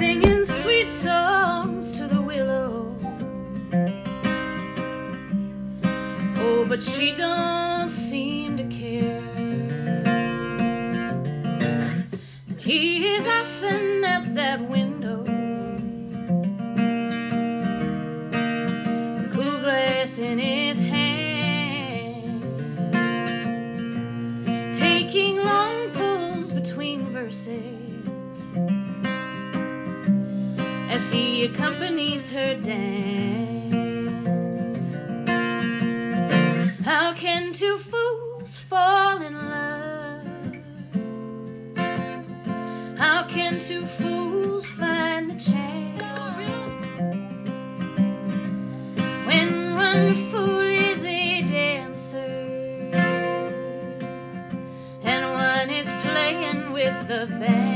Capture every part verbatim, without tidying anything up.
singing sweet songs to the willow. Oh, but she don't seem to care. And he is often at that window, a cool glass in his hand, taking long pulls between verses as he accompanies her dance. How can two fools fall in love? How can two fools find the chance when one fool is a dancer and one is playing with the band?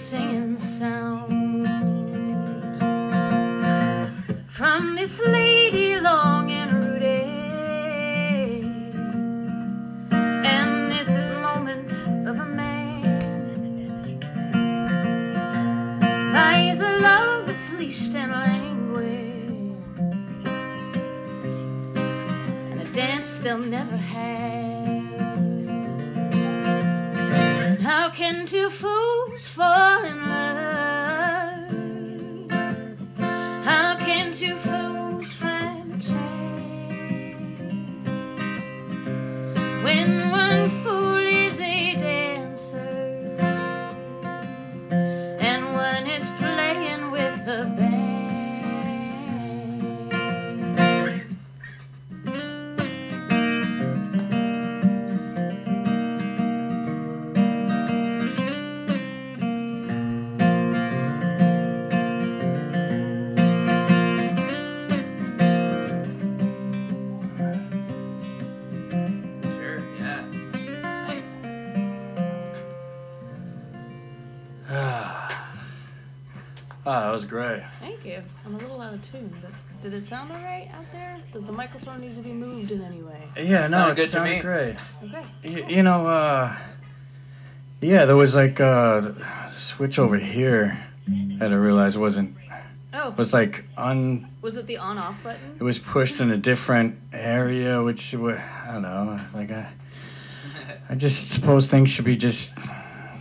Singing sound from this lady long and rooted, and this moment of a man lies a love that's leashed and languid, and a dance they'll never have. How can two fools fall in love? How can two fools find a chance when one fool is a dancer and one is playing with the band? Ah, that was great. Thank you. I'm a little out of tune, but did it sound all right out there? Does the microphone need to be moved in any way? Yeah, it no, it good sounded to me. Great. Okay. Cool. Y- you know, uh, yeah, there was like a switch over here that I realized wasn't. Oh. Was like un. Was it the on-off button? It was pushed in a different area, which I don't know. Like I, I just suppose things should be just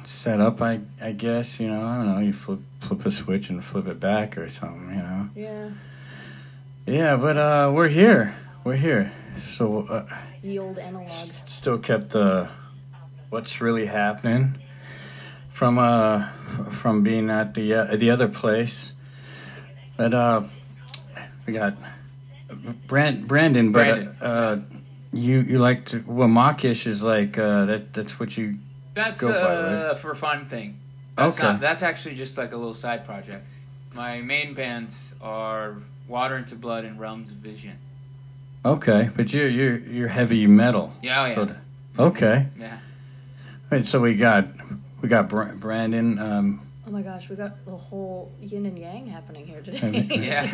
set up, I I guess, you know, I don't know, you flip flip a switch and flip it back or something, you know. Yeah. Yeah, but uh, we're here. We're here. So uh, the old analog. St- still kept the what's really happening from uh from being at the uh, the other place. But uh, we got Brand Brandon, but Brandon. Uh, uh, you you like to well Mawkish is like uh, that that's what you. That's uh, for a fun thing. That's okay. Not, that's actually just like a little side project. My main bands are Water into Blood and Realms of Vision. Okay, but you're you're you're heavy metal. Yeah, oh, yeah. Sort of. Okay. Yeah. Wait, so we got we got Brandon. Um, oh my gosh, we got the whole yin and yang happening here today. Yeah.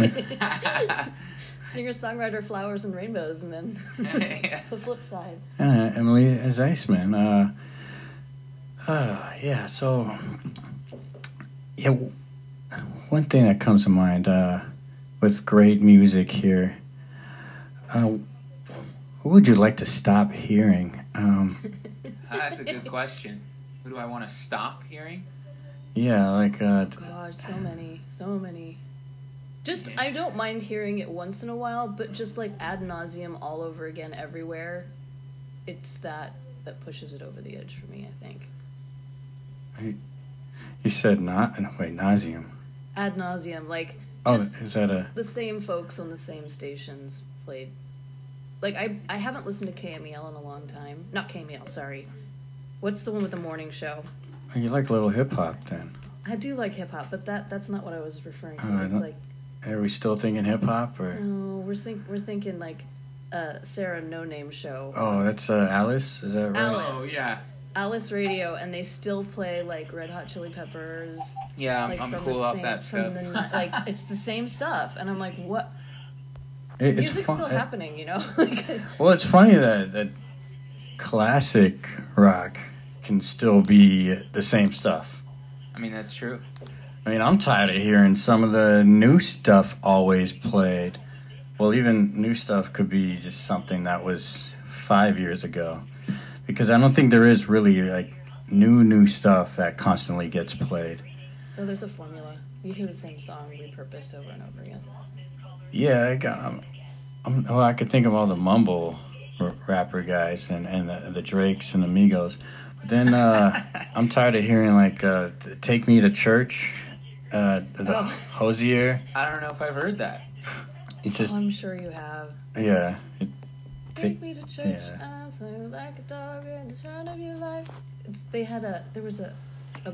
Singer songwriter, flowers and rainbows, and then yeah. The flip side. Uh, Emily is Iceman. Uh, Uh, yeah, so, yeah, w- one thing that comes to mind uh, with great music here, uh, who would you like to stop hearing? Um, uh, that's a good question. Who do I want to stop hearing? Yeah, like... Uh, oh, God, so many, so many. Just, yeah. I don't mind hearing it once in a while, but just, like, ad nauseum all over again everywhere, it's that that pushes it over the edge for me, I think. You said not? Wait, nauseum. Ad nauseum, like just oh, is that a... the same folks on the same stations played. Like I, I haven't listened to K M E L in a long time. Not K M E L, sorry. What's the one with the morning show? Oh, you like a little hip hop then? I do like hip hop, but that that's not what I was referring to. Uh, it's like, are we still thinking hip hop or? No, we're think we're thinking like, uh, Sarah No Name show. Oh, that's uh, Alice. Is that right? Alice. Oh yeah. Alice Radio, and they still play like Red Hot Chili Peppers. Yeah, like, I'm cool off that stuff. The, like it's the same stuff, and I'm like, what? It, Music's fun- still it, happening, you know. Like, well, it's funny that that classic rock can still be the same stuff. I mean, that's true. I mean, I'm tired of hearing some of the new stuff always played. Well, even new stuff could be just something that was five years ago, because I don't think there is really like new new stuff that constantly gets played. Oh, there's a formula. You hear the same song repurposed over and over again. Yeah, I got. Um, I'm, well, I could think of all the mumble r- rapper guys and and the, the Drakes and the Migos. But then uh, I'm tired of hearing like uh, "Take Me to Church," uh, the oh. Hozier. I don't know if I've heard that. It's just, oh, I'm sure you have. Yeah. It, Take me to church. Yeah. I swing like a dog in the turn of your life. It's, they had a. There was a. A,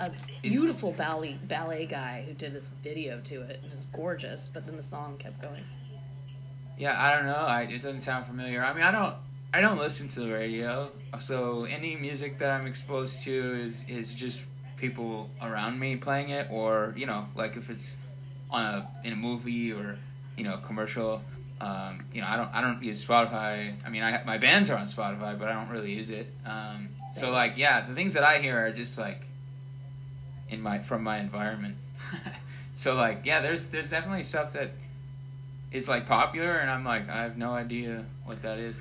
a beautiful ballet ballet guy who did this video to it, and it was gorgeous, but then the song kept going. Yeah, I don't know. I, it doesn't sound familiar. I mean, I don't I don't listen to the radio, so any music that I'm exposed to is, is just people around me playing it, or, you know, like if it's on a in a movie or, you know, commercial. Um, you know, I don't I don't use Spotify. I mean, I my bands are on Spotify, but I don't really use it. Um, so like, yeah, the things that I hear are just like in my from my environment. So like, yeah, there's there's definitely stuff that is like popular, and I'm like, I have no idea what that is.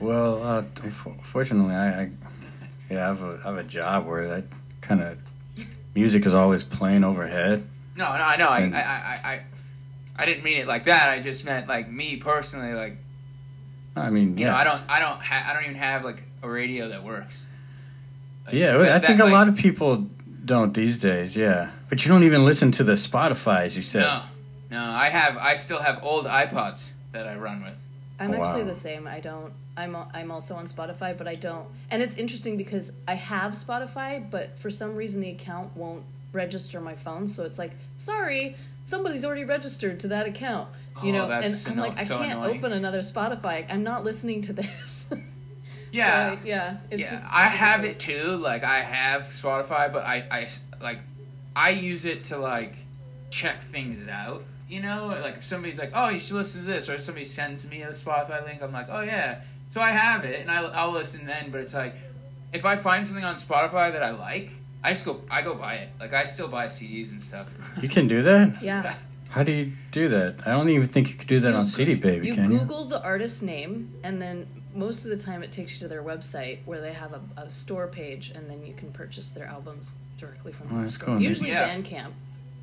Well, uh, fortunately, I, I yeah, I have a I have a job where that kind of music is always playing overhead. No, no, I know. And I I. I, I I didn't mean it like that. I just meant like me personally, like. I mean, you yeah. know, I don't, I don't, ha- I don't even have like a radio that works. Like, yeah, that, I think that, a like, lot of people don't these days. Yeah, but you don't even listen to the Spotify, as you said. No, no, I have, I still have old iPods that I run with. I'm wow. actually the same. I don't. I'm, I'm also on Spotify, but I don't. And it's interesting because I have Spotify, but for some reason the account won't register my phone, so it's like, sorry. Somebody's already registered to that account, you oh, know, and I'm no, like, I so can't annoying. open another Spotify. I'm not listening to this. yeah. So, yeah. It's yeah. Just I have it too. Like I have Spotify, but I, I, like, I use it to like check things out, you know, like if somebody's like, oh, you should listen to this, or if somebody sends me a Spotify link, I'm like, oh yeah. So I have it and I, I'll listen then, but it's like, if I find something on Spotify that I like, I still I go buy it. Like I still buy C Ds and stuff. You can do that? Yeah. How do you do that? I don't even think you could do that you, on C D Baby, you can Google you? Google the artist's name, and then most of the time it takes you to their website where they have a, a store page, and then you can purchase their albums directly from oh, the store. Cool. Usually yeah. Bandcamp.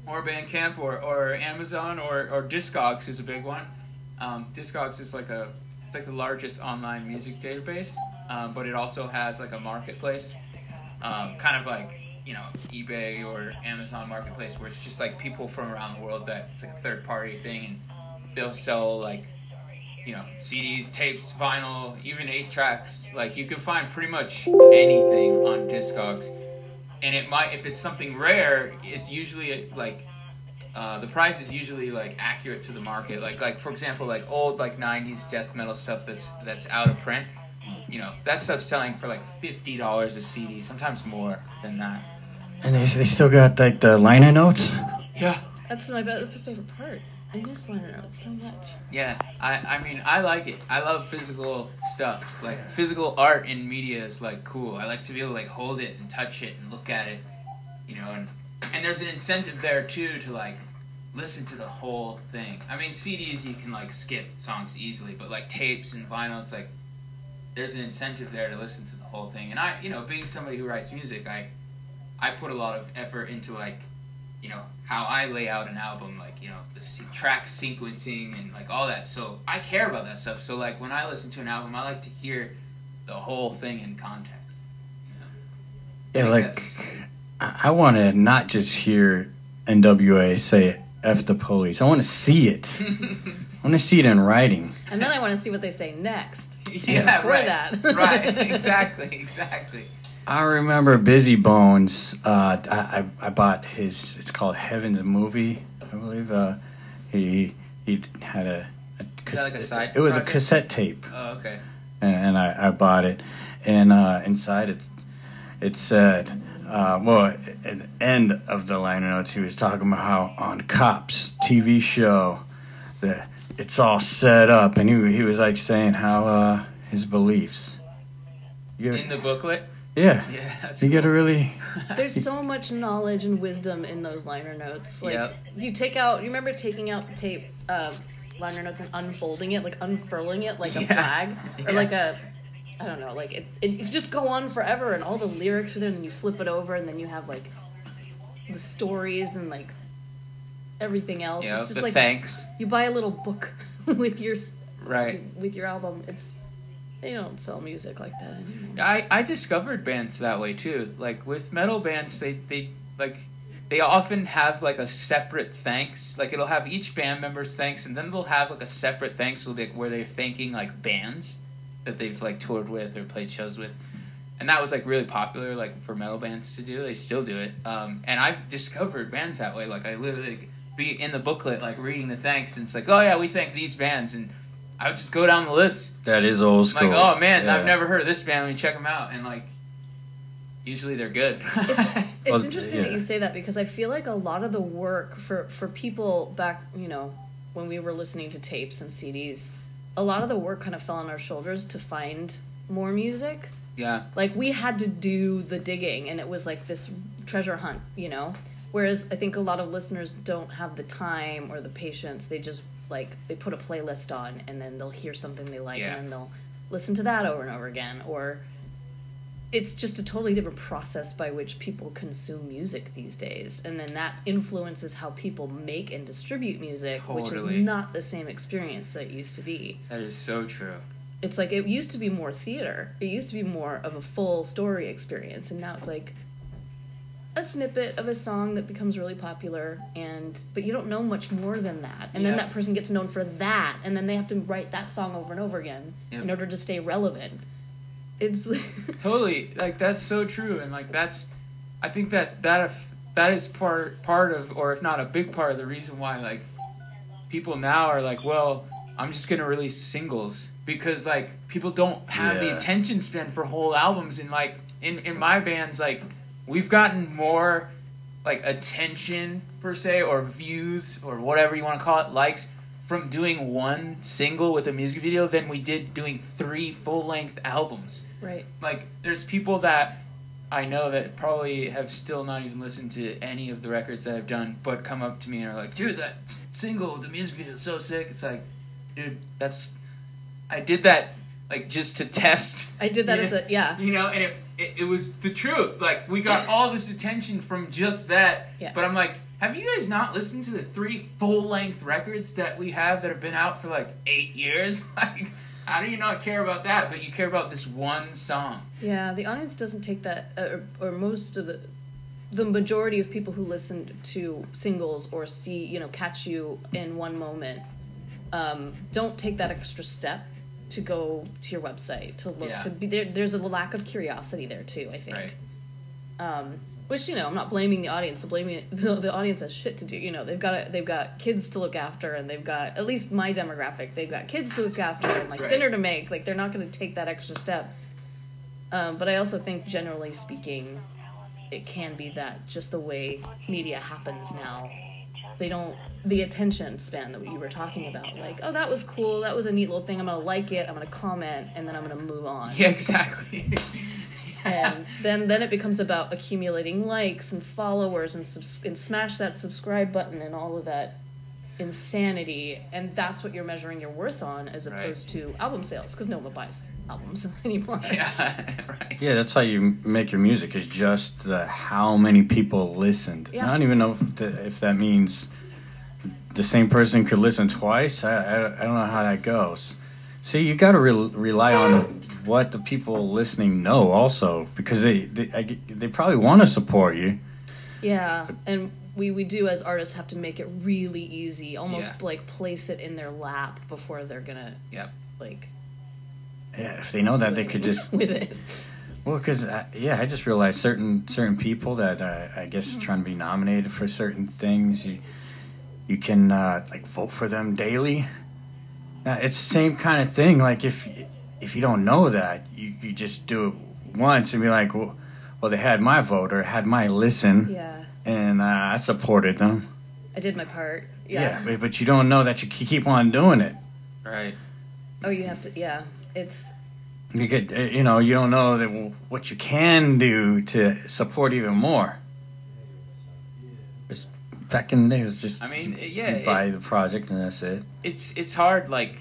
Or Bandcamp or, or Amazon or, or Discogs is a big one. Um, Discogs is like a it's like the largest online music database, um, but it also has like a marketplace, um, kind of like, you know, eBay or Amazon marketplace, where it's just like people from around the world that it's like a third party thing, and they'll sell like, you know, C Ds, tapes, vinyl, even eight tracks. Like you can find pretty much anything on Discogs, and it might, if it's something rare, it's usually like uh the price is usually like accurate to the market. Like like for example, like old like nineties death metal stuff that's that's out of print, you know, that stuff's selling for like fifty dollars a C D, sometimes more than that. And they they still got like the liner notes. Yeah. That's my that's the favorite part. I miss liner notes so much. Yeah, I, I mean I like it. I love physical stuff. Like physical art in media is like cool. I like to be able to like hold it and touch it and look at it, you know. And and there's an incentive there too to like listen to the whole thing. I mean C Ds you can like skip songs easily, but like tapes and vinyl, it's like there's an incentive there to listen to the whole thing. And I, you know, being somebody who writes music, I. I put a lot of effort into, like, you know, how I lay out an album, like, you know, the se- track sequencing and, like, all that. So I care about that stuff. So, like, when I listen to an album, I like to hear the whole thing in context. You know? Yeah, like, I want to not just hear N W A say F the police. I want to see it. I want to see it in writing. And then I want to see what they say next. Yeah, right. That. Right, exactly, exactly. I remember Busy Bones. Uh, I, I I bought his. It's called Heaven's Movie, I believe. Uh, he he had a. a cassette, like a side it was project? a cassette tape. Oh, okay. And, and I, I bought it, and uh, inside it, it said, uh, well, at the end of the liner notes, he was talking about how on Cops T V show, the it's all set up, and he he was like saying how uh, his beliefs. You get, in the booklet. Yeah, yeah that's you cool. get a really. There's so much knowledge and wisdom in those liner notes. Like yep. you take out, you remember taking out the tape, uh, liner notes, and unfolding it, like unfurling it, like a yeah. flag or yeah. like a, I don't know, like it, it, it just go on forever, and all the lyrics are there, and then you flip it over, and then you have like the stories and like everything else. Yeah, it's just the like thanks. You buy a little book with your right with your album. It's. They don't sell music like that anymore. I, I discovered bands that way too. Like with metal bands, they, they like they often have like a separate thanks. Like it'll have each band member's thanks, and then they'll have like a separate thanks where they're thanking like bands that they've like toured with or played shows with. And that was like really popular like for metal bands to do. They still do it. Um, and I've discovered bands that way. Like I literally like, be in the booklet like reading the thanks, and it's like, oh yeah, we thank these bands, and I would just go down the list. That is old school. I'm like, oh man, yeah. I've never heard of this band. Let me check them out. And like, usually they're good. it's it's well, interesting yeah. that you say that, because I feel like a lot of the work for, for people back, you know, when we were listening to tapes and C Ds, a lot of the work kind of fell on our shoulders to find more music. Yeah. Like we had to do the digging, and it was like this treasure hunt, you know? Whereas I think a lot of listeners don't have the time or the patience. They just... like they put a playlist on, and then they'll hear something they like, yeah. and then they'll listen to that over and over again. Or it's just a totally different process by which people consume music these days, and then that influences how people make and distribute music, totally. Which is not the same experience that it used to be. That is so true. It's like it used to be more theater. It used to be more of a full story experience, and now it's like a snippet of a song that becomes really popular, and but you don't know much more than that, and yep. then that person gets known for that, and then they have to write that song over and over again yep. in order to stay relevant. It's totally like that's so true, and like that's I think that that that is part part of, or if not a big part of the reason why like people now are like, well, I'm just gonna release singles, because like people don't have yeah. the attention span for whole albums, and like in in my bands like. We've gotten more, like, attention, per se, or views, or whatever you want to call it, likes, from doing one single with a music video than we did doing three full-length albums. Right. Like, there's people that I know that probably have still not even listened to any of the records that I've done, but come up to me and are like, dude, that single, the music video is so sick. It's like, dude, that's... I did that, like, just to test. I did that as a... Yeah. You know, and it... It, it was the truth. Like, we got all this attention from just that. Yeah. But I'm like, have you guys not listened to the three full-length records that we have that have been out for, like, eight years? Like, how do you not care about that, but you care about this one song? Yeah, the audience doesn't take that, or, or most of the... The majority of people who listen to singles or see, you know, catch you in one moment, um, don't take that extra step. To go to your website to look yeah. to be there. There's a lack of curiosity there too, I think. Right. Um, which you know, I'm not blaming the audience. I'm blaming it, the, the audience has shit to do. You know, they've got a, they've got kids to look after, and they've got at least my demographic. They've got kids to look after and like right. dinner to make. Like they're not going to take that extra step. Um, but I also think, generally speaking, it can be that just the way media happens now. They don't, the attention span that you were talking about. Like, oh, that was cool. That was a neat little thing. I'm going to like it. I'm going to comment. And then I'm going to move on. Yeah, exactly. yeah. And then, then it becomes about accumulating likes and followers and, subs- and smash that subscribe button and all of that insanity. And that's what you're measuring your worth on as opposed right. to album sales. Because no one buys albums anymore. Yeah, right. Yeah, that's how you make your music, is just the how many people listened. Yeah. I don't even know if, the, if that means the same person could listen twice. I, I, I don't know how that goes. See, you got to re- rely on what the people listening know also, because they they, I, they probably want to support you. Yeah, and we, we do as artists have to make it really easy, almost yeah. like place it in their lap before they're gonna yeah like yeah if they know that they could just with it. Well, because yeah, I just realized certain certain people that uh, I guess mm-hmm. trying to be nominated for certain things, you you can uh, like vote for them daily. Now, it's the same kind of thing. Like if if you don't know that, you, you just do it once and be like, well, well, they had my vote or had my listen, yeah, and uh, I supported them. I did my part. Yeah, yeah but, but you don't know that you keep on doing it. Right. Oh, you have to. Yeah, it's. You could, you know, you don't know that what you can do to support even more. Just back in the day, it was just I mean, yeah, you buy it, the project and that's it. It's it's hard. Like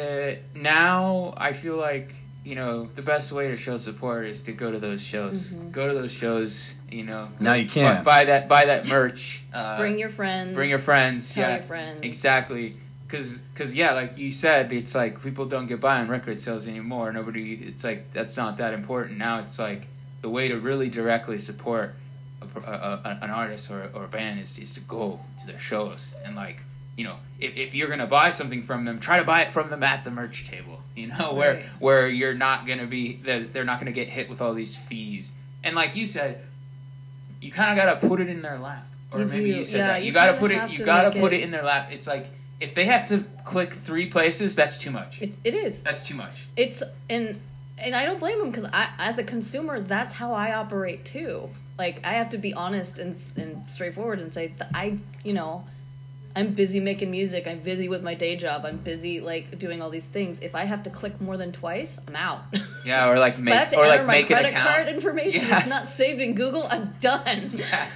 uh, now, I feel like you know the best way to show support is to go to those shows. Mm-hmm. Go to those shows. You know. Now you can buy that buy that merch. Uh, bring your friends. Bring your friends. Tell yeah, your friends. Exactly. Cause, cause, yeah, like you said, it's like people don't get by on record sales anymore. Nobody, it's like that's not that important now. It's like the way to really directly support a, a, a, an artist or or a band is, is to go to their shows and like you know if if you're gonna buy something from them, try to buy it from them at the merch table. You know where right. where you're not gonna be they're, they're not gonna get hit with all these fees. And like you said, you kind of gotta put it in their lap, or you maybe do. you said yeah, that you, you gotta put it you gotta put it. it in their lap. It's like. If they have to click three places, that's too much. It, it is. That's too much. It's and and I don't blame them because I, as a consumer, that's how I operate too. Like I have to be honest and and straightforward and say that I, you know, I'm busy making music. I'm busy with my day job. I'm busy like doing all these things. If I have to click more than twice, I'm out. Yeah, or like make I have to or enter like my make credit an account. card information. Yeah. It's not saved in Google. I'm done. Yeah.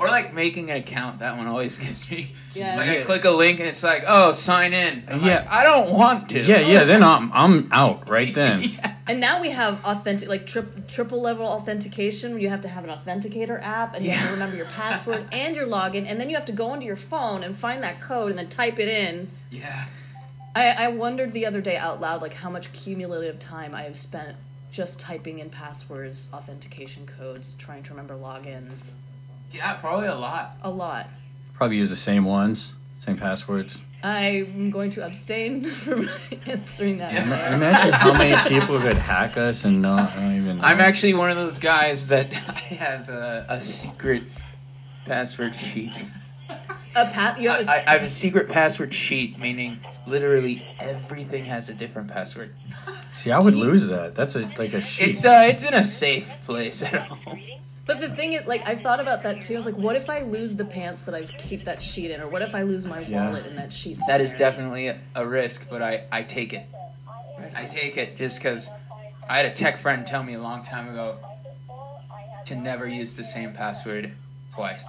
Or like making an account, that one always gets me. Yeah. Like I click a link and it's like, oh, sign in. I'm yeah. Like, I don't want to. Yeah, yeah. Then I'm I'm out right then. Yeah. And now we have authentic, like tri- triple level authentication. You have to have an authenticator app, and yeah. you have to remember your password and your login, and then you have to go onto your phone and find that code and then type it in. Yeah. I I wondered the other day out loud, like how much cumulative time I have spent just typing in passwords, authentication codes, trying to remember logins. Yeah, probably a lot. A lot. Probably use the same ones, same passwords. I'm going to abstain from answering that. Yeah. Imagine how many people could hack us and not, not even know. I'm actually one of those guys that I have a, a secret password sheet. A pa- you have a I, I have a secret password sheet, meaning literally everything has a different password. See, I would Jeez. lose that. That's a, like a sheet. It's uh, it's in a safe place at home. But the thing is, like, I've thought about that, too. I was like, what if I lose the pants that I keep that sheet in? Or what if I lose my yeah. wallet in that sheet? That is definitely a risk, but I, I take it. Right. I take it just because I had a tech friend tell me a long time ago to never use the same password twice.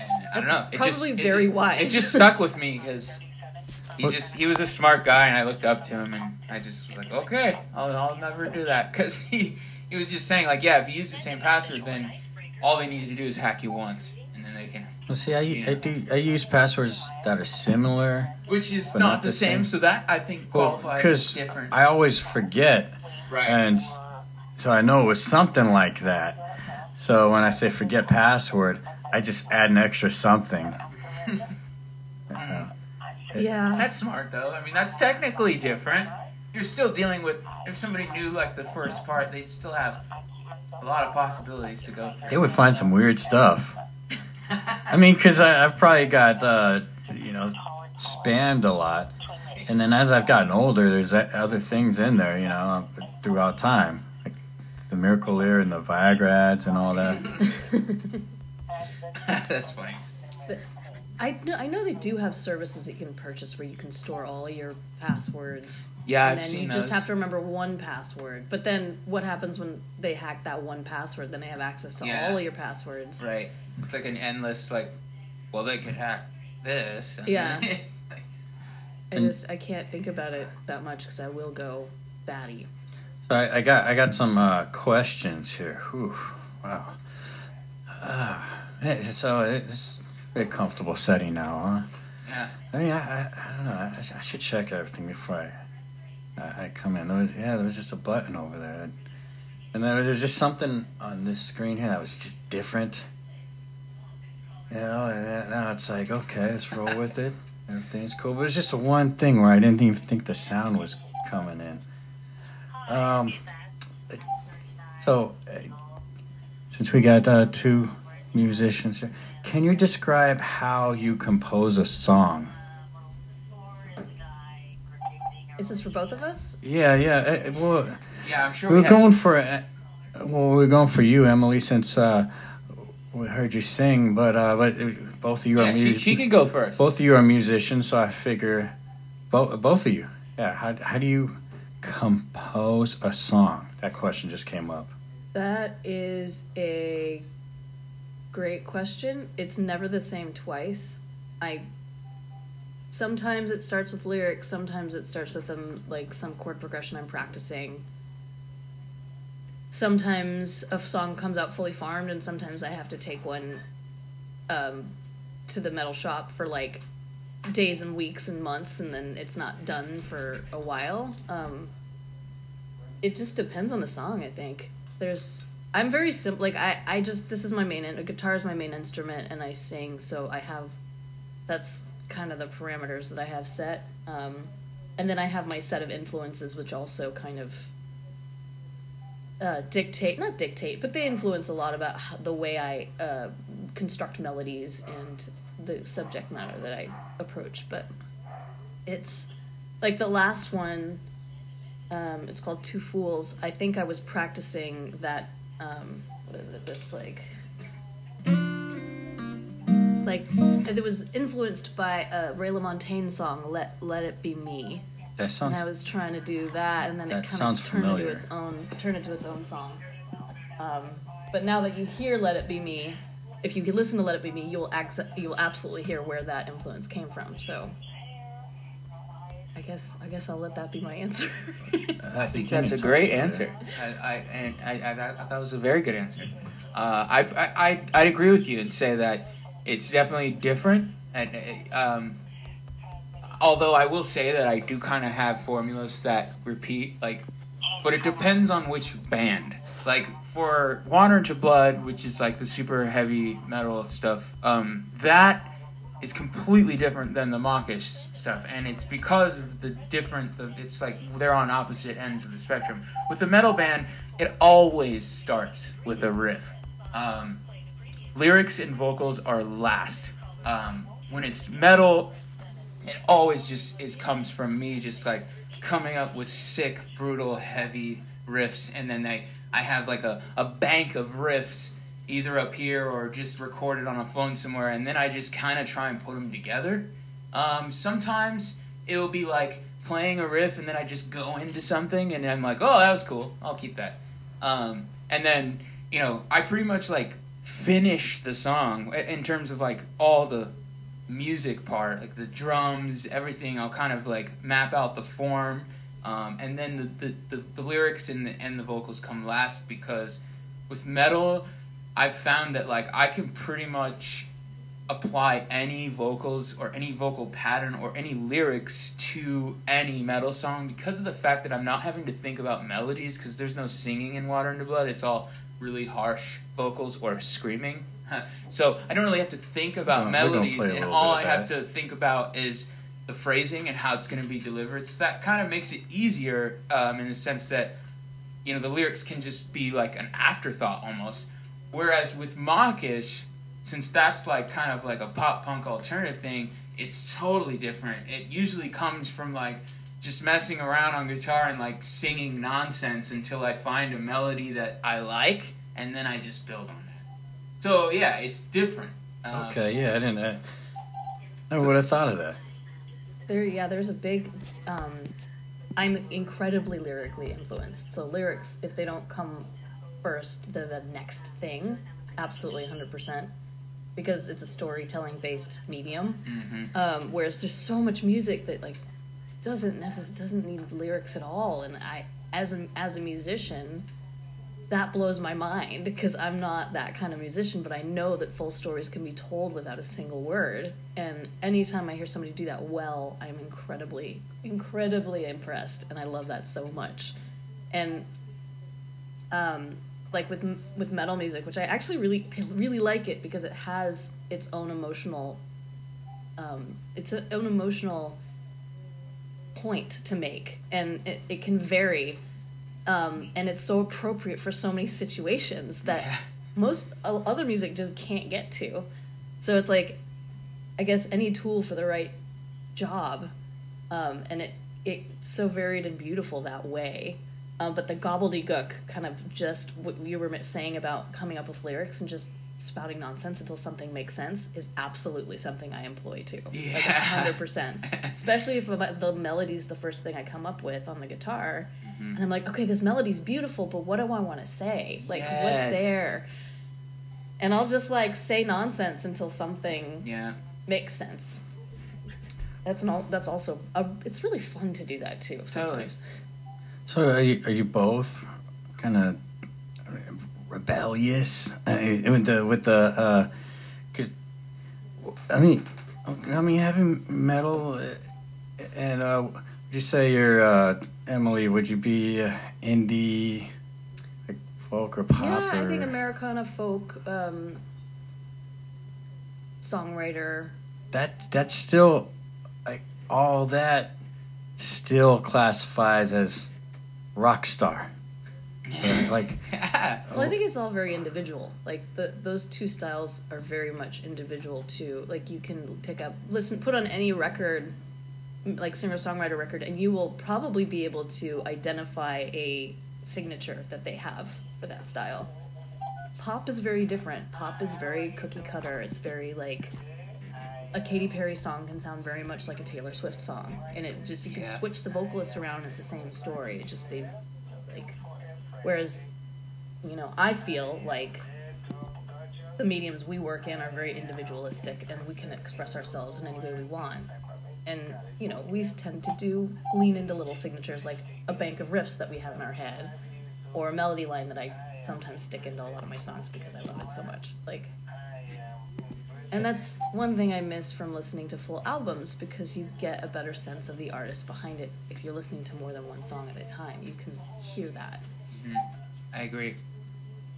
And I don't That's know. It's probably just, very it just, wise. It just stuck with me because he, just, he was a smart guy, and I looked up to him, and I just was like, okay, I'll, I'll never do that because he... He was just saying, like, yeah, if you use the same password, then all they need to do is hack you once, and then they can... Well, see, I, you know, I do I use passwords that are similar, which is not, not the same, same, so that, I think, qualifies well, as different. I always forget, right. and so I know it was something like that. So when I say forget password, I just add an extra something. uh, it, yeah. That's smart, though. I mean, that's technically different. You're still dealing with, if somebody knew, like, the first part, they'd still have a lot of possibilities to go through. They would find some weird stuff. I mean, because I've probably got, uh, you know, spammed a lot. And then as I've gotten older, there's other things in there, you know, throughout time. Like the Miracle-Ear and the Viagra ads and all that. That's funny. But I know, I know they do have services that you can purchase where you can store all your passwords. Yeah, and I've then seen you those. Just have to remember one password. But then what happens when they hack that one password? Then they have access to yeah. all your passwords. Right. It's like an endless, like, well, they could hack this. And yeah. Like, I just, I can't think about it that much because I will go batty. So I, I got I got some uh, questions here. Whew. Wow. Uh, so it's a very comfortable setting now, huh? Yeah. I mean, I, I, I don't know. I, I should check everything before I... I come in. There was, yeah, there was just a button over there, and then there was just something on this screen here that was just different. You know, and now it's like, okay, let's roll with it. Everything's cool. But it's just the one thing where I didn't even think the sound was coming in. Um, so, uh, since we got uh, two musicians here, can you describe how you compose a song? Is this for both of us? Yeah, yeah. Uh, well, yeah, I'm sure we we're have... going for uh, well, we're going for you, Emily, since uh, we heard you sing, but uh, but both of you yeah, are musicians. She, she can go first. Both of you are musicians, so I figure both both of you. Yeah. How how do you compose a song? That question just came up. That is a great question. It's never the same twice. I. Sometimes it starts with lyrics, sometimes it starts with them, like some chord progression I'm practicing. Sometimes a song comes out fully farmed, and sometimes I have to take one um, to the metal shop for like days and weeks and months, and then it's not done for a while. Um, it just depends on the song, I think. There's, I'm very simple, like I, I just, this is my main, in- guitar is my main instrument, and I sing, so I have, that's... kind of the parameters that I have set, um, and then I have my set of influences, which also kind of uh, dictate, not dictate, but they influence a lot about how, the way I uh, construct melodies and the subject matter that I approach. But it's like the last one, um, it's called Two Fools. I think I was practicing that, um, what is it, this like... Like, it was influenced by a Ray LaMontagne song, Let Let It Be Me. That sounds... And I was trying to do that, and then it kind of turned into its own, turned into its own song. Um, but now that you hear Let It Be Me, if you can listen to Let It Be Me, you'll ac- you'll absolutely hear where that influence came from, so... I guess I guess I'll let that be my answer. I think that's a great answer. I, I, and I, I, I thought that was a very good answer. Uh, I, I, I, I'd agree with you and say that it's definitely different, and um, although I will say that I do kind of have formulas that repeat, like, but it depends on which band. Like for Water into Blood, which is like the super heavy metal stuff, um, that is completely different than the Mawkish stuff, and it's because of the different. It's like they're on opposite ends of the spectrum. With the metal band, it always starts with a riff. Um, Lyrics and vocals are last. Um, when it's metal, it always just it comes from me just like coming up with sick, brutal, heavy riffs. And then I, I have like a, a bank of riffs either up here or just recorded on a phone somewhere. And then I just kind of try and put them together. Um, sometimes it'll be like playing a riff and then I just go into something and I'm like, oh, that was cool. I'll keep that. Um, and then, you know, I pretty much like... finish the song in terms of like all the music part, like the drums, everything. I'll kind of like map out the form, um, and then the, the, the, the lyrics and the and the vocals come last, because with metal I've found that like I can pretty much apply any vocals or any vocal pattern or any lyrics to any metal song because of the fact that I'm not having to think about melodies, because there's no singing in Water into Blood. It's all really harsh vocals or screaming, so I don't really have to think about no, melodies, and all I have to think about is the phrasing and how it's going to be delivered, so that kind of makes it easier, um, in the sense that, you know, the lyrics can just be like an afterthought almost, whereas with Mawkish, since that's like kind of like a pop-punk alternative thing, it's totally different. It usually comes from like just messing around on guitar and like singing nonsense until I find a melody that I like, and then I just build on that. So yeah, it's different. Um, okay, yeah, I didn't. I never so, would have thought of that. There, yeah, there's a big. Um, I'm incredibly lyrically influenced. So lyrics, if they don't come first, they're the next thing. Absolutely, one hundred percent. Because it's a storytelling based medium. Mm-hmm. Um, whereas there's so much music that like. doesn't necess- doesn't need lyrics at all, and I as a, as a musician that blows my mind, because I'm not that kind of musician, but I know that full stories can be told without a single word, and anytime I hear somebody do that well, I'm incredibly incredibly impressed, and I love that so much. And um like with with metal music, which I actually really I really like it because it has its own emotional um, its own emotional point to make, and it, it can vary, um, and it's so appropriate for so many situations that yeah. most other music just can't get to. So it's like, I guess, any tool for the right job, um, and it it's so varied and beautiful that way. Um, but the gobbledygook, kind of just what you were saying about coming up with lyrics and just spouting nonsense until something makes sense, is absolutely something I employ too. Yeah. Like one hundred percent. Especially if the melody's the first thing I come up with on the guitar. Mm-hmm. And I'm like, okay, this melody's beautiful, but what do I want to say? Like, yes. what's there? And I'll just like say nonsense until something yeah. makes sense. That's an all, that's also a, it's really fun to do that too. Sometimes. Totally. So are you, are you both kind of rebellious I mean, with the with the? Uh, cause, I mean, I mean, having metal, and uh, would you say you're uh, Emily? Would you be uh, indie, like folk or pop? Yeah, or... I think Americana folk um, songwriter. That that's still like all that still classifies as. Rock star, like. yeah. Well, I think it's all very individual. Like the those two styles are very much individual too. Like you can pick up, listen, put on any record, like singer songwriter record, and you will probably be able to identify a signature that they have for that style. Pop is very different. Pop is very cookie cutter. It's very like. A Katy Perry song can sound very much like a Taylor Swift song, and it just you can yeah. switch the vocalists around. It's the same story. It just they like. Whereas, you know, I feel like the mediums we work in are very individualistic, and we can express ourselves in any way we want. And you know, we tend to do lean into little signatures like a bank of riffs that we have in our head, or a melody line that I sometimes stick into a lot of my songs because I love it so much. Like. And that's one thing I miss from listening to full albums, because you get a better sense of the artist behind it if you're listening to more than one song at a time. You can hear that. Mm-hmm. I agree.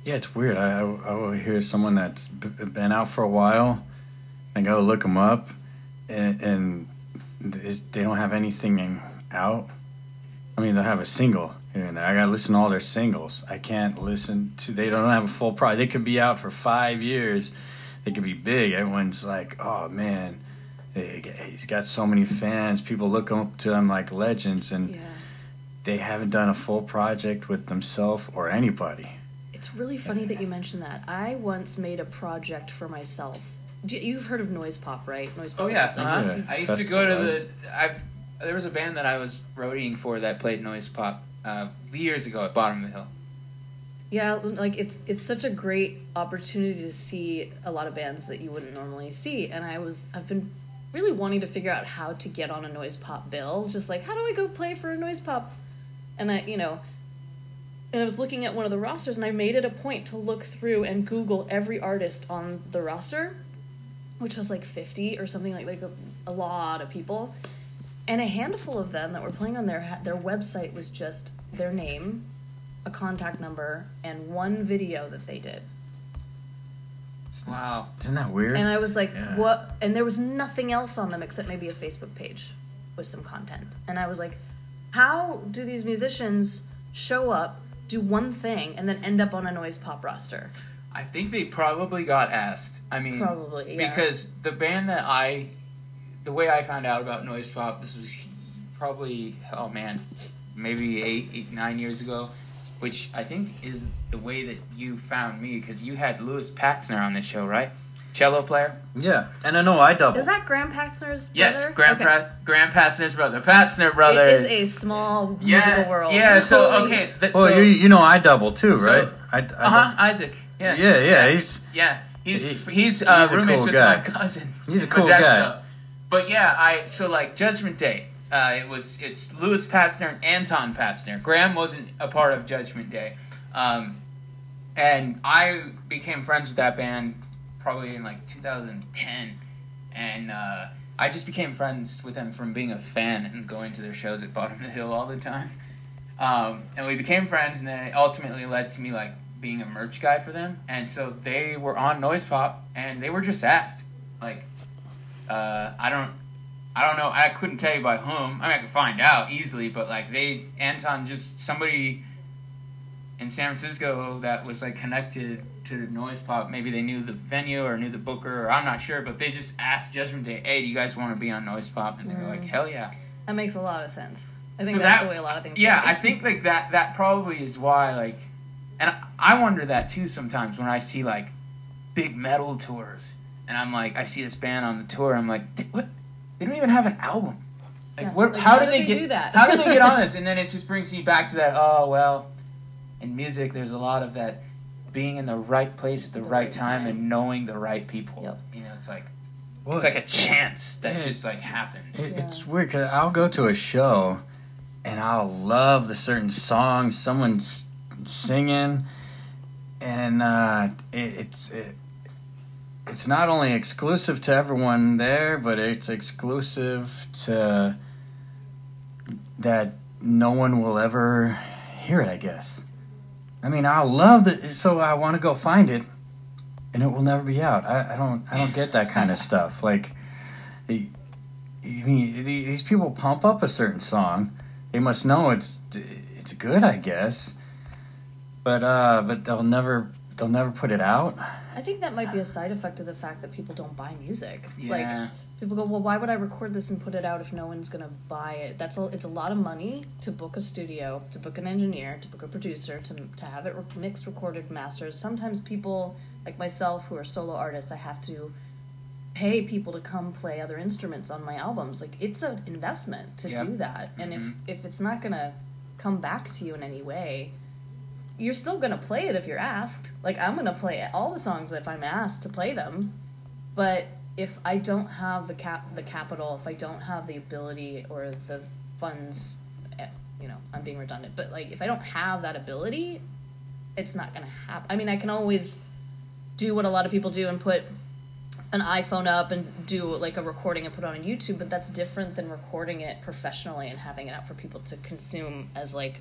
Yeah, it's weird. I, I, I will hear someone that's been out for a while and go look them up, and, and they don't have anything out. I mean, they'll have a single here and there. I got to listen to all their singles. I can't listen to... They don't have a full product. They could be out for five years... It could be big. Everyone's like, oh man, he's got so many fans. People look up to them like legends, and yeah. they haven't done a full project with themselves or anybody. It's really funny that you mentioned that. I once made a project for myself. Do you, you've heard of Noise Pop, right? Noise Pop. Oh yeah, uh-huh. yeah. I used to go to the. I there was a band that I was roadieing for that played Noise Pop uh, years ago at Bottom of the Hill. Yeah, like it's it's such a great opportunity to see a lot of bands that you wouldn't normally see, and I was I've been really wanting to figure out how to get on a Noise Pop bill, just like how do I go play for a Noise Pop, and I you know, and I was looking at one of the rosters, and I made it a point to look through and Google every artist on the roster, which was like fifty or something, like like a, a lot of people, and a handful of them that were playing on their their website was just their name. A contact number, and one video that they did. Wow. Isn't that weird? And I was like, yeah. what? And there was nothing else on them except maybe a Facebook page with some content. And I was like, how do these musicians show up, do one thing, and then end up on a Noise Pop roster? I think they probably got asked. I mean, probably, yeah. Because the band that I, the way I found out about Noise Pop, this was probably, oh man, maybe eight, eight, nine years ago. Which I think is the way that you found me, because you had Lewis Patzner on this show, right? Cello player? Yeah, and I know I double. Is that Graham Patzner's brother? Yes, Graham, okay. pra- Graham Patzner's brother. Patzner brothers. It is a small yeah, musical world. Yeah, so, okay. Th- well, so, you, you know I double too, right? So, I, I uh-huh, Isaac. Yeah, yeah, yeah he's... Yeah, he's, he, he's, uh, he's roommates a cool with guy. my cousin. He's a cool Modesto. guy. But yeah, I so like Judgment Day. Uh, it was it's Lewis Patzner and Anton Patzner. Graham wasn't a part of Judgment Day, um, and I became friends with that band probably in like two thousand ten, and uh, I just became friends with them from being a fan and going to their shows at Bottom of the Hill all the time, um, and we became friends, and then it ultimately led to me like being a merch guy for them, and so they were on Noise Pop, and they were just asked, like, uh, I don't, I don't know, I couldn't tell you by whom. I mean, I could find out easily, but like they, Anton, just somebody in San Francisco that was like connected to Noise Pop. Maybe they knew the venue or knew the booker, or I'm not sure, but they just asked Judgment Day, "Hey, do you guys want to be on Noise Pop?" And they were like, "Hell yeah!" That makes a lot of sense. I think so that's that, the way a lot of things yeah, work. Yeah, I think like that that probably is why, like, and I wonder that too sometimes when I see like big metal tours, and I'm like, I see this band on the tour, I'm like, what? They don't even have an album. Like, yeah, where, like how, how did they, they get? Do that? How did they get on this? And then it just brings me back to that. Oh well, in music, there's a lot of that being in the right place at the, the right, right time, time and knowing the right people. Yep. You know, it's like. Well, it's like a chance that it, just like happens. It, it's yeah. weird because I'll go to a show and I'll love the certain song someone's singing, and uh, it, it's it, it's not only exclusive to everyone there, but it's exclusive to that no one will ever hear it. I guess. I mean, I love that, so I want to go find it. And it will never be out. I, I don't. I don't get that kind of stuff. Like, the, you mean, the, these people pump up a certain song. They must know it's it's good, I guess. But uh, but they'll never they'll never put it out. I think that might be a side effect of the fact that people don't buy music. Yeah. Like people go, well, why would I record this and put it out if no one's gonna buy it? That's a, it's a lot of money to book a studio, to book an engineer, to book a producer, to to have it mixed, recorded, mastered. Sometimes people. Like myself, who are solo artists, I have to pay people to come play other instruments on my albums. Like, it's an investment to yep. do that. And mm-hmm. if, if it's not going to come back to you in any way, you're still going to play it if you're asked. Like, I'm going to play all the songs if I'm asked to play them. But if I don't have the cap, the capital, if I don't have the ability or the funds, you know, I'm being redundant. But, like, if I don't have that ability, it's not going to happen. I mean, I can always... do what a lot of people do and put an iPhone up and do like a recording and put it on YouTube, but that's different than recording it professionally and having it out for people to consume as like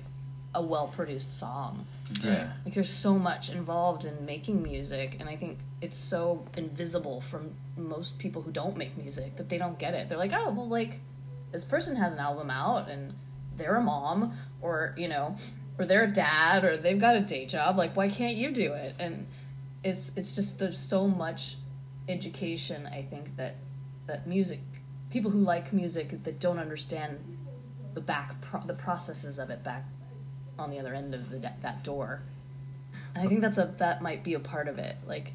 a well-produced song. Yeah. Like there's so much involved in making music, and I think it's so invisible from most people who don't make music that they don't get it. They're like, oh, well, like this person has an album out and they're a mom, or, you know, or they're a dad, or they've got a day job. Like, why can't you do it? And It's it's just there's so much education, I think, that that music, people who like music that don't understand the back pro, the processes of it back on the other end of the that door. And I think that's a that might be a part of it. Like,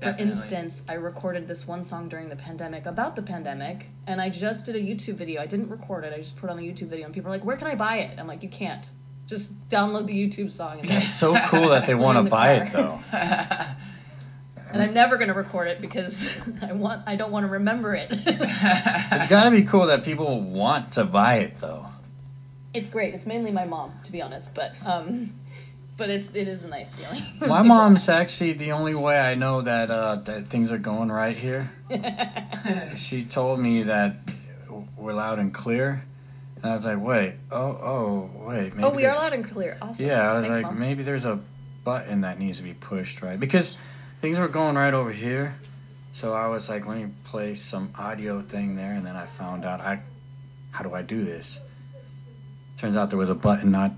Definitely. For instance, I recorded this one song during the pandemic about the pandemic, and I just did a YouTube video. I didn't record it. I just put it on the YouTube video, and people are like, "Where can I buy it?" I'm like, "You can't. Just download the YouTube song." And that's so cool that they want to buy it though. And I'm never going to record it because I want I don't want to remember it. It's got to be cool that people want to buy it though. It's great. It's mainly my mom, to be honest, but um but it's it is a nice feeling. My mom's actually the only way I know that uh that things are going right here. She told me that we're loud and clear. And I was like, "Wait. Oh, oh, wait. Maybe oh, we are loud and clear. Awesome." Yeah, I was Thanks, like, Mom. "Maybe there's a button that needs to be pushed, right?" Because things were going right over here, so I was like, let me play some audio thing there, and then I found out, I, how do I do this? Turns out there was a button not,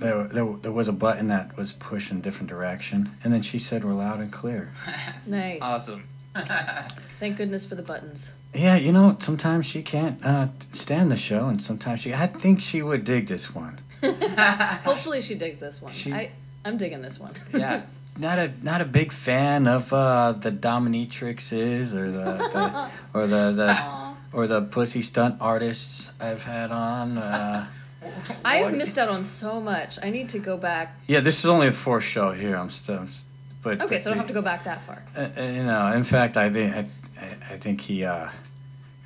there, there, there was a button that was pushed in a different direction, and then she said, we're loud and clear. Nice. Awesome. Thank goodness for the buttons. Yeah, you know, sometimes she can't uh, stand the show, and sometimes she, I think she would dig this one. Hopefully she digs this one. She, I, I'm digging this one. Yeah. Not a not a big fan of uh, the dominatrixes or the, the or the, the Aww. or the pussy stunt artists I've had on. Uh, I have missed out on so much. I need to go back. Yeah, this is only the fourth show here. I'm still, but okay, so I don't have to go back that far. Uh, you know, in fact, I think I, I think he uh,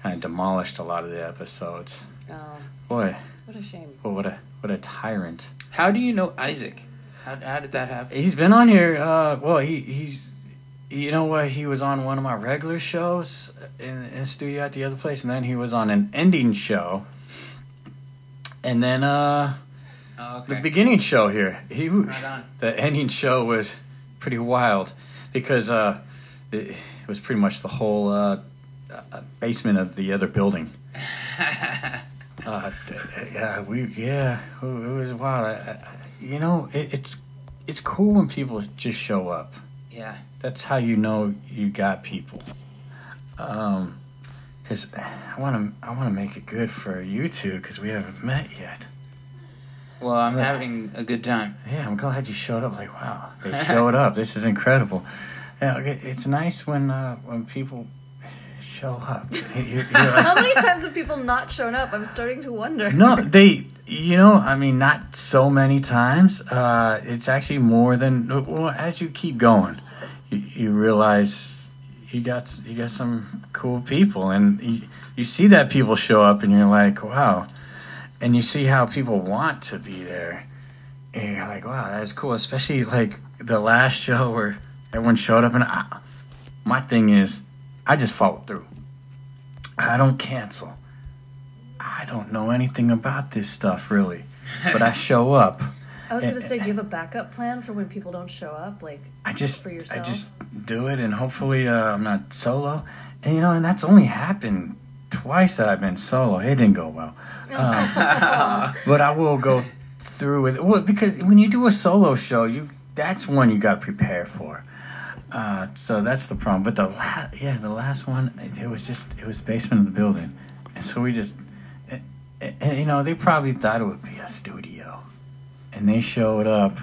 kind of demolished a lot of the episodes. Oh, boy, what a shame. Well, what a what a tyrant. How do you know Isaac? How, how did that happen? He's been on here. Uh, well, he, he's, you know what? He was on one of my regular shows in, in the studio at the other place, and then he was on an ending show. And then, uh, Oh, okay. The beginning show here, he, right on. The ending show was pretty wild because uh, it was pretty much the whole uh, basement of the other building. uh, yeah, we yeah, it was wild. I, I, you know, it, it's it's cool when people just show up. Yeah, that's how you know you got people. Um, cause I want to I want to make it good for you two because we haven't met yet. Well, I'm yeah. having a good time. Yeah, I'm glad you showed up. Like, wow, they showed up. This is incredible. Yeah, it, it's nice when uh, when people show up. You're, you're like, how many times have people not shown up? I'm starting to wonder. No, they. You know, I mean, not so many times. Uh, it's actually more than. Well, as you keep going, you, you realize you got you got some cool people, and you, you see that people show up, and you're like, wow. And you see how people want to be there. And you're like, wow, that's cool. Especially, like, the last show where everyone showed up. And I, my thing is, I just follow through. I don't cancel. I don't know anything about this stuff, really. But I show up. I was going to say, do you have a backup plan for when people don't show up? Like, I just, for yourself? I just do it, and hopefully uh, I'm not solo. And, you know, and that's only happened twice that I've been solo. It didn't go well. Um, but I will go through with it. Well, because when you do a solo show, you that's one you got to prepare for. Uh, so that's the problem. But the la- yeah, the last one, it, it was just it was basement of the building, and so we just, and, and, you know, they probably thought it would be a studio, and they showed up,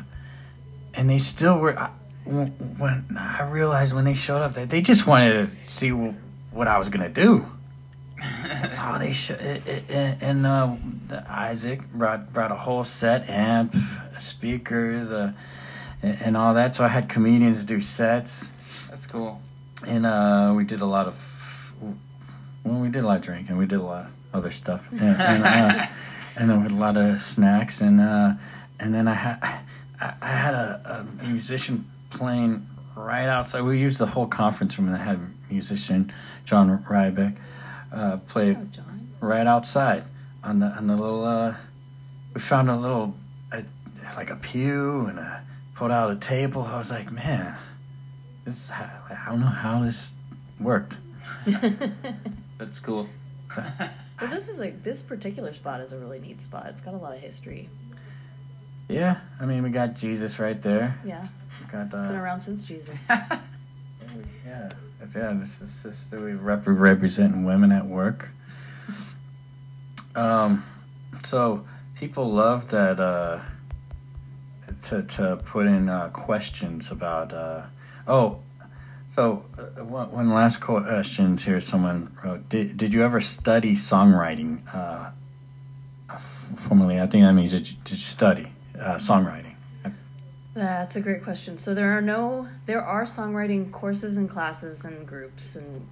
and they still were. I, when I realized when they showed up that they just wanted to see w- what I was gonna do. That's how they show. And uh, Isaac brought brought a whole set, amp, speakers, uh, and, and all that. So I had comedians do sets. That's cool. And uh, we did a lot of, well, we did a lot of drinking. We did a lot of other stuff, and and, uh, and there were a lot of snacks. And uh, and then I had I, I had a, a musician playing right outside. We used the whole conference room, and I had a musician, John Ryback. Uh, played oh, right outside on the on the little. Uh, we found a little, uh, like a pew, and I pulled out a table. I was like, man, this is how, I don't know how this worked. That's cool. But this is like this particular spot is a really neat spot. It's got a lot of history. Yeah, I mean we got Jesus right there. Yeah, we got, uh, it's been around since Jesus. Yeah. Yeah, this is just that we rep- representing women at work. Um, so people love that uh, to to put in uh, questions about. Uh, oh, so uh, one, one last question here. Someone wrote, "Did did you ever study songwriting?" Uh, formerly, I think that means did you, did you study uh, songwriting? That's a great question. So there are no, there are songwriting courses and classes and groups and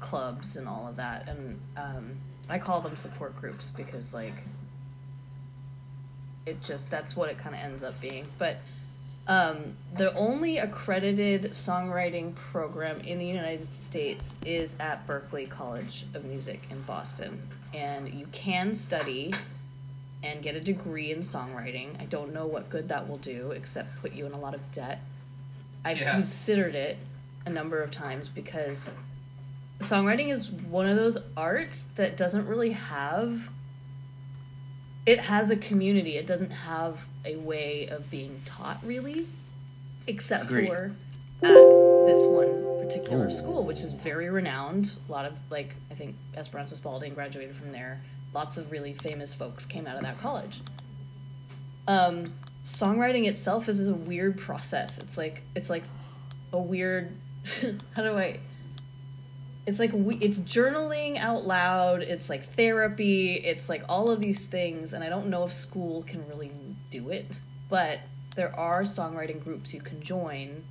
clubs and all of that. And um, I call them support groups because, like, it just, that's what it kind of ends up being. But um, the only accredited songwriting program in the United States is at Berklee College of Music in Boston. And you can study and get a degree in songwriting. I don't know what good that will do, except put you in a lot of debt. I've yeah. considered it a number of times because songwriting is one of those arts that doesn't really have, it has a community. It doesn't have a way of being taught, really, except Agreed. for at this one particular Ooh. school, which is very renowned. A lot of, like, I think Esperanza Spalding graduated from there. Lots of really famous folks came out of that college. Um, songwriting itself is, is a weird process. It's like it's like a weird. How do I? It's like we, it's journaling out loud. It's like therapy. It's like all of these things, and I don't know if school can really do it. But there are songwriting groups you can join.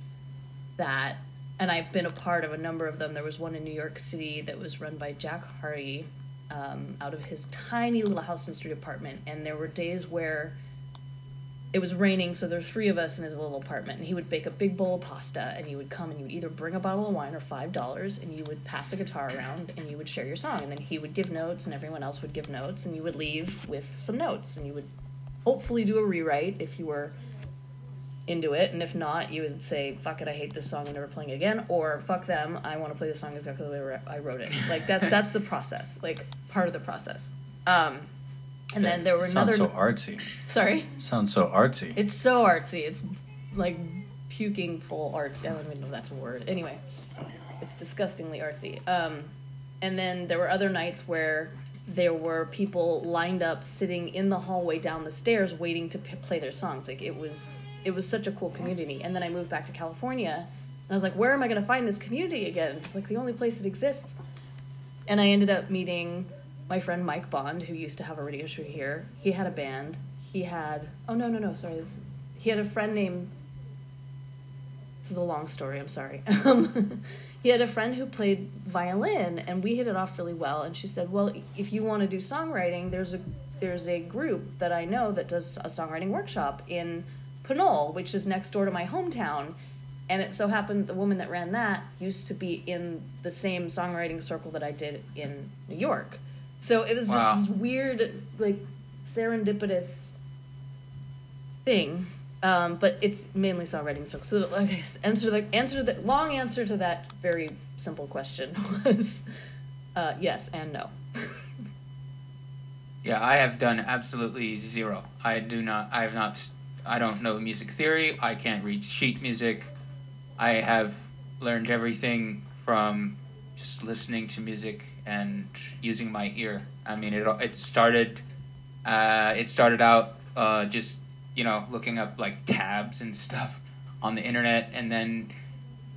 That, and I've been a part of a number of them. There was one in New York City that was run by Jack Hardy. Um, out of his tiny little house and street apartment, and there were days where it was raining, so there were three of us in his little apartment, and he would bake a big bowl of pasta, and you would come and you would either bring a bottle of wine or five dollars, and you would pass a guitar around and you would share your song, and then he would give notes and everyone else would give notes, and you would leave with some notes, and you would hopefully do a rewrite if you were into it, and if not, you would say, fuck it, I hate this song, I'm never playing it again, or fuck them, I want to play this song exactly the way I wrote it. Like, that's, that's the process, like, part of the process. Um, and then there were another... Sounds so artsy. Sorry? Sounds so artsy. It's so artsy. It's, like, puking full artsy. I don't even know if that's a word. Anyway, it's disgustingly artsy. Um, and then there were other nights where there were people lined up sitting in the hallway down the stairs waiting to p- play their songs. Like, it was... It was such a cool community. And then I moved back to California, and I was like, where am I going to find this community again? It's like the only place it exists. And I ended up meeting my friend Mike Bond, who used to have a radio show here. He had a band. He had, oh, no, no, no, sorry. This, he had a friend named, this is a long story, I'm sorry. Um, he had a friend who played violin, and we hit it off really well. And she said, well, if you want to do songwriting, there's a there's a group that I know that does a songwriting workshop in Pinole, which is next door to my hometown, and it so happened the woman that ran that used to be in the same songwriting circle that I did in New York. So it was wow. just this weird, like, serendipitous thing, um, but it's mainly songwriting circle. So, okay, answer the answer the long answer to that very simple question was uh, yes and no. Yeah, I have done absolutely zero. I do not. I have not. St- I don't know music theory. I can't read sheet music. I have learned everything from just listening to music and using my ear. I mean, it it started, uh, it started out uh, just, you know, looking up like tabs and stuff on the internet. And then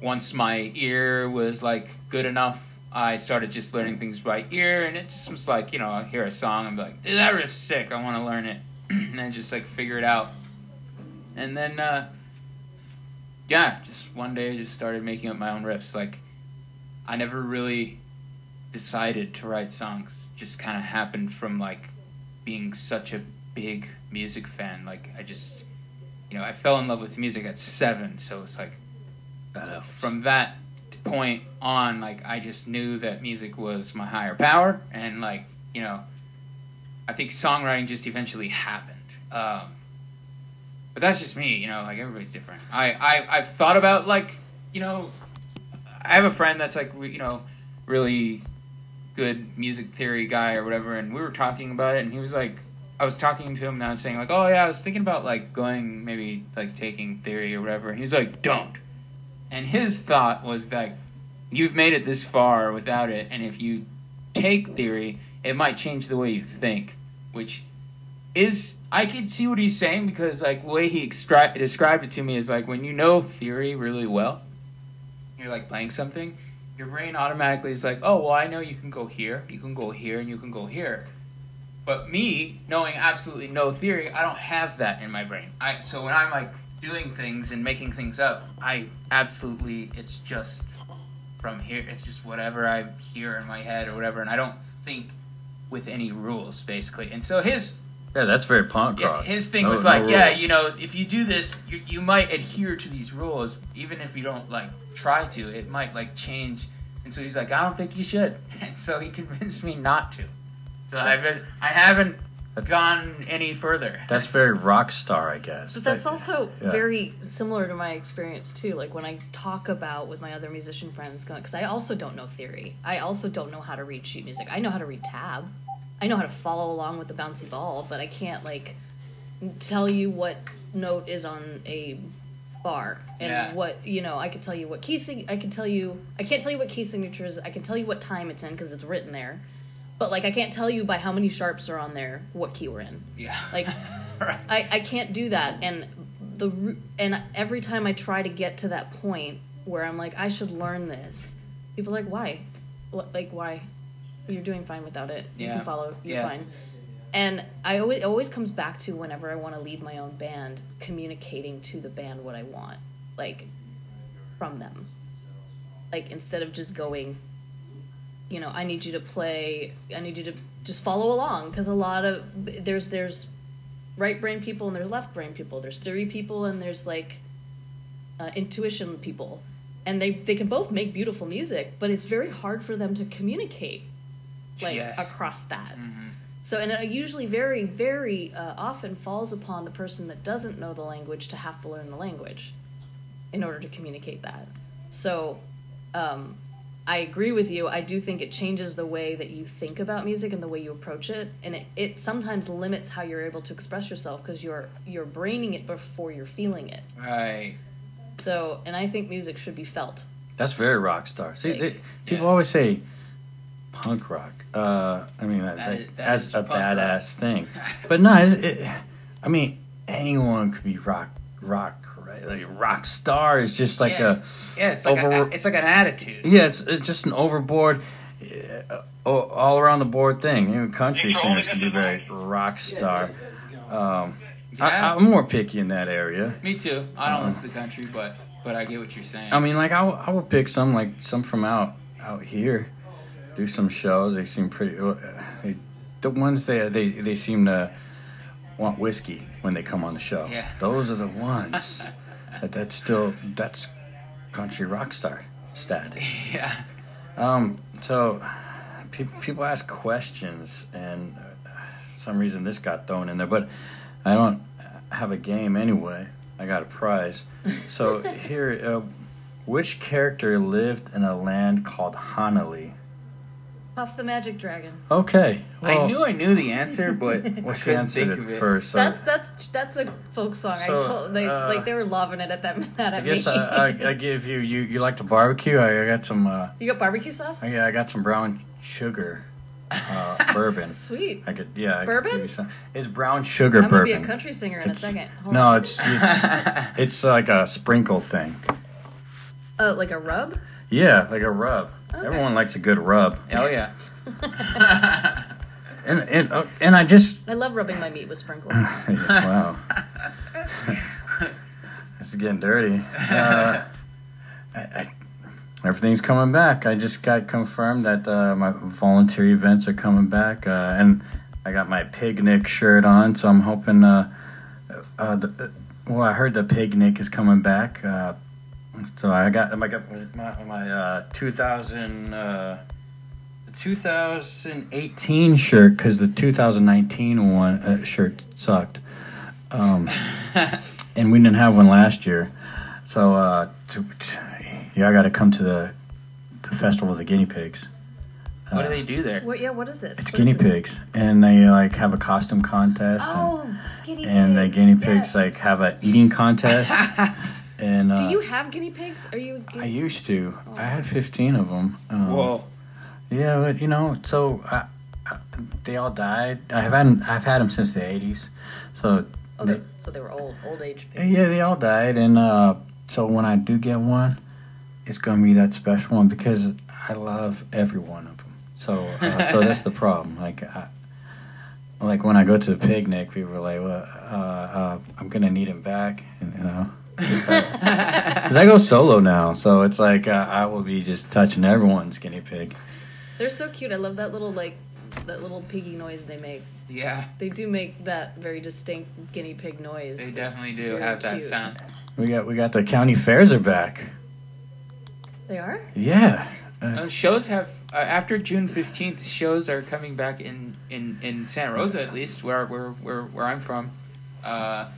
once my ear was like good enough, I started just learning things by ear. And it just was like, you know, I hear a song, I'm like, that riff's sick, I want to learn it. And I just like figure it out. And then, uh, yeah, just one day I just started making up my own riffs. Like, I never really decided to write songs. It just kind of happened from, like, being such a big music fan. Like, I just, you know, I fell in love with music at seven. So it's like, uh, from that point on, like, I just knew that music was my higher power. And, like, you know, I think songwriting just eventually happened. Um... But that's just me, you know, like, everybody's different. I, I, I've thought about, like, you know, I have a friend that's, like, you know, really good music theory guy or whatever, and we were talking about it, and he was, like, I was talking to him, and I was saying, like, oh, yeah, I was thinking about, like, going, maybe, like, taking theory or whatever, and he was like, don't. And his thought was, like, you've made it this far without it, and if you take theory, it might change the way you think, which is... I could see what he's saying, because, like, the way he extri- described it to me is, like, when you know theory really well, you're, like, playing something, your brain automatically is like, oh, well, I know you can go here, you can go here, and you can go here. But me, knowing absolutely no theory, I don't have that in my brain. I So when I'm, like, doing things and making things up, I absolutely, it's just from here, it's just whatever I hear in my head or whatever, and I don't think with any rules, basically. And so his... Yeah, that's very punk rock. Yeah, his thing no, was like, no yeah, you know, if you do this, you, you might adhere to these rules, even if you don't, like, try to. It might, like, change. And so he's like, I don't think you should. And so he convinced me not to. So I've been, I haven't that's, gone any further. That's very rock star, I guess. But that's like, also yeah. very similar to my experience, too. Like, when I talk about with my other musician friends, because I also don't know theory. I also don't know how to read sheet music. I know how to read tab. I know how to follow along with the bouncy ball, but I can't, like, tell you what note is on a bar and yeah. what, you know, I can tell you what key, sig- I can tell you, I can't tell you what key signature is, I can tell you what time it's in because it's written there, but, like, I can't tell you by how many sharps are on there what key we're in. Yeah. Like, right. I, I can't do that, and the and every time I try to get to that point where I'm like, I should learn this, people are like, why? Like, why? You're doing fine without it. You yeah. can follow. You're yeah. fine. And I always, it always comes back to whenever I want to lead my own band, communicating to the band what I want, like, from them. Like, instead of just going, you know, I need you to play, I need you to just follow along, because a lot of, there's there's right brain people and there's left brain people. There's theory people and there's, like, uh, intuition people. And they, they can both make beautiful music, but it's very hard for them to communicate. Like yes. across that, mm-hmm. So, and it usually very, very uh, often falls upon the person that doesn't know the language to have to learn the language in order to communicate that. So, um, I agree with you. I do think it changes the way that you think about music and the way you approach it. And it, it sometimes limits how you're able to express yourself because you're, you're braining it before you're feeling it. Right. So, and I think music should be felt. That's very rock star. See, like, they, people yeah. always say punk rock. Uh, I mean, that, that, that, that that's a badass rock. thing. But no, it, it, I mean, anyone could be rock, rock, right? Like rock star is just like yeah. a yeah, it's like over, a, it's like an attitude. Yeah, it's, it's just an overboard, uh, all around the board thing. Even country singers can be very rock star. Um, yeah. I, I'm more picky in that area. Me too. I don't um, listen to country, but but I get what you're saying. I mean, like I, w- I would pick some like some from out out here. Do some shows. They seem pretty. Uh, they, the ones they they they seem to want whiskey when they come on the show. Yeah. Those are the ones that that's still that's country rock star status. Yeah. Um. So pe- people ask questions, and uh, for some reason this got thrown in there, but I don't have a game anyway. I got a prize. So here, uh, which character lived in a land called Hanali? Puff the Magic Dragon. Okay. Well, I knew I knew the answer, but I couldn't think of it first. So. That's that's that's a folk song. So, I told they uh, like they were loving it at that at I guess me. I, I I give you you you like to barbecue. I, I got some. Uh, you got barbecue sauce? I, yeah, I got some brown sugar uh, bourbon. Sweet. I could yeah. I bourbon? Could give you some. It's brown sugar I'm bourbon. I'm gonna be a country singer in it's, a second. Hold no, on. it's it's it's like a sprinkle thing. Uh, like a rub? Yeah, like a rub. Okay. Everyone likes a good rub. Oh yeah. and and uh, and I just I love rubbing my meat with sprinkles. Wow. This is getting dirty. Uh, I, I, everything's coming back. I just got confirmed that uh, my volunteer events are coming back, uh, and I got my picnic shirt on. So I'm hoping. Uh, uh, the, well, I heard the picnic is coming back. Uh, So I got my my, my uh, two thousand, uh, twenty eighteen shirt because the two thousand nineteen one uh, shirt sucked, um, and we didn't have one last year. So uh, to, yeah, I got to come to the, the festival of the guinea pigs. Uh, what do they do there? What, yeah, what is this? It's what guinea pigs, this? And they like have a costume contest. Oh, and, guinea pigs! And the guinea pigs yes. like have an eating contest. And, uh, do you have guinea pigs? Are you? Guinea- I used to. Oh. I had fifteen of them. Um, Whoa. Yeah, but you know, so I, I, they all died. I've had I've had them since the eighties. So. Oh, they, so they were old, old age pigs. Yeah, they all died, and uh, so when I do get one, it's gonna be that special one because I love every one of them. So, uh, so that's the problem. Like, I, like when I go to the picnic, people are like, "Well, uh, uh, I'm gonna need them back," and you know. Because I go solo now, so it's like uh, I will be just touching everyone's guinea pig. They're so cute. I love that little like that little piggy noise they make. Yeah, they do make that very distinct guinea pig noise. They definitely do have that sound. We got we got the county fairs are back. They are? Yeah. Uh, uh, shows have uh, after June fifteenth. Shows are coming back in, in, in Santa Rosa at least, where where where where I'm from. Uh,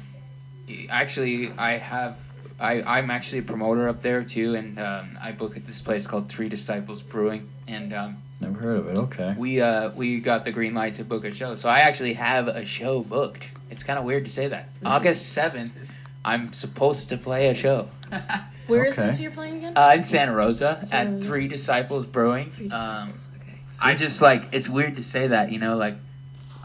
Actually, I have, I, I'm actually a promoter up there too, and um, I book at this place called Three Disciples Brewing, and um, never heard of it. Okay. We uh we got the green light to book a show, so I actually have a show booked. It's kind of weird to say that. Mm-hmm. August seventh, I'm supposed to play a show. Where okay. is this you're playing again? Uh, in Santa Rosa Santa at Three Disciples Brewing. Three Disciples. Um, okay. I just like it's weird to say that, you know, like.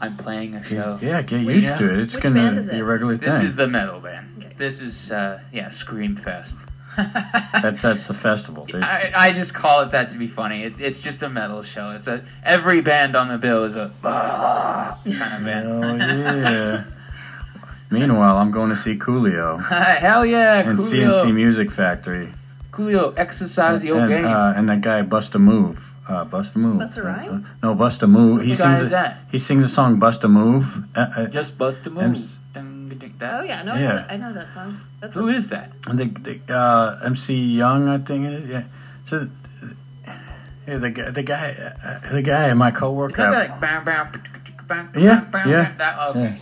I'm playing a show. Yeah, get used yeah. to it. It's Which gonna band is it? be a regular this thing. This is the metal band. Okay. This is uh, yeah, Scream Fest. that, that's the festival, dude. I, I just call it that to be funny. It's it's just a metal show. It's a every band on the bill is a uh, kind of band. Oh yeah. Meanwhile, I'm going to see Coolio. Hell yeah, and Coolio. And C N C Music Factory. Coolio, exercise your game. Uh, and that guy Bust a Move. Uh, Bust a Move. Bust a Rhyme? Uh, no, Bust a Move. He what sings. Is a, that? He sings the song Bust a Move. Uh, uh, Just Bust a Move. M- oh yeah, no, yeah. I know that song. That's Who a- is that? The, the uh, M C Young, I think it is. Yeah. So yeah, the the guy, uh, the guy, my coworker. Is that like, bow, bow, yeah, yeah, that, uh, yeah.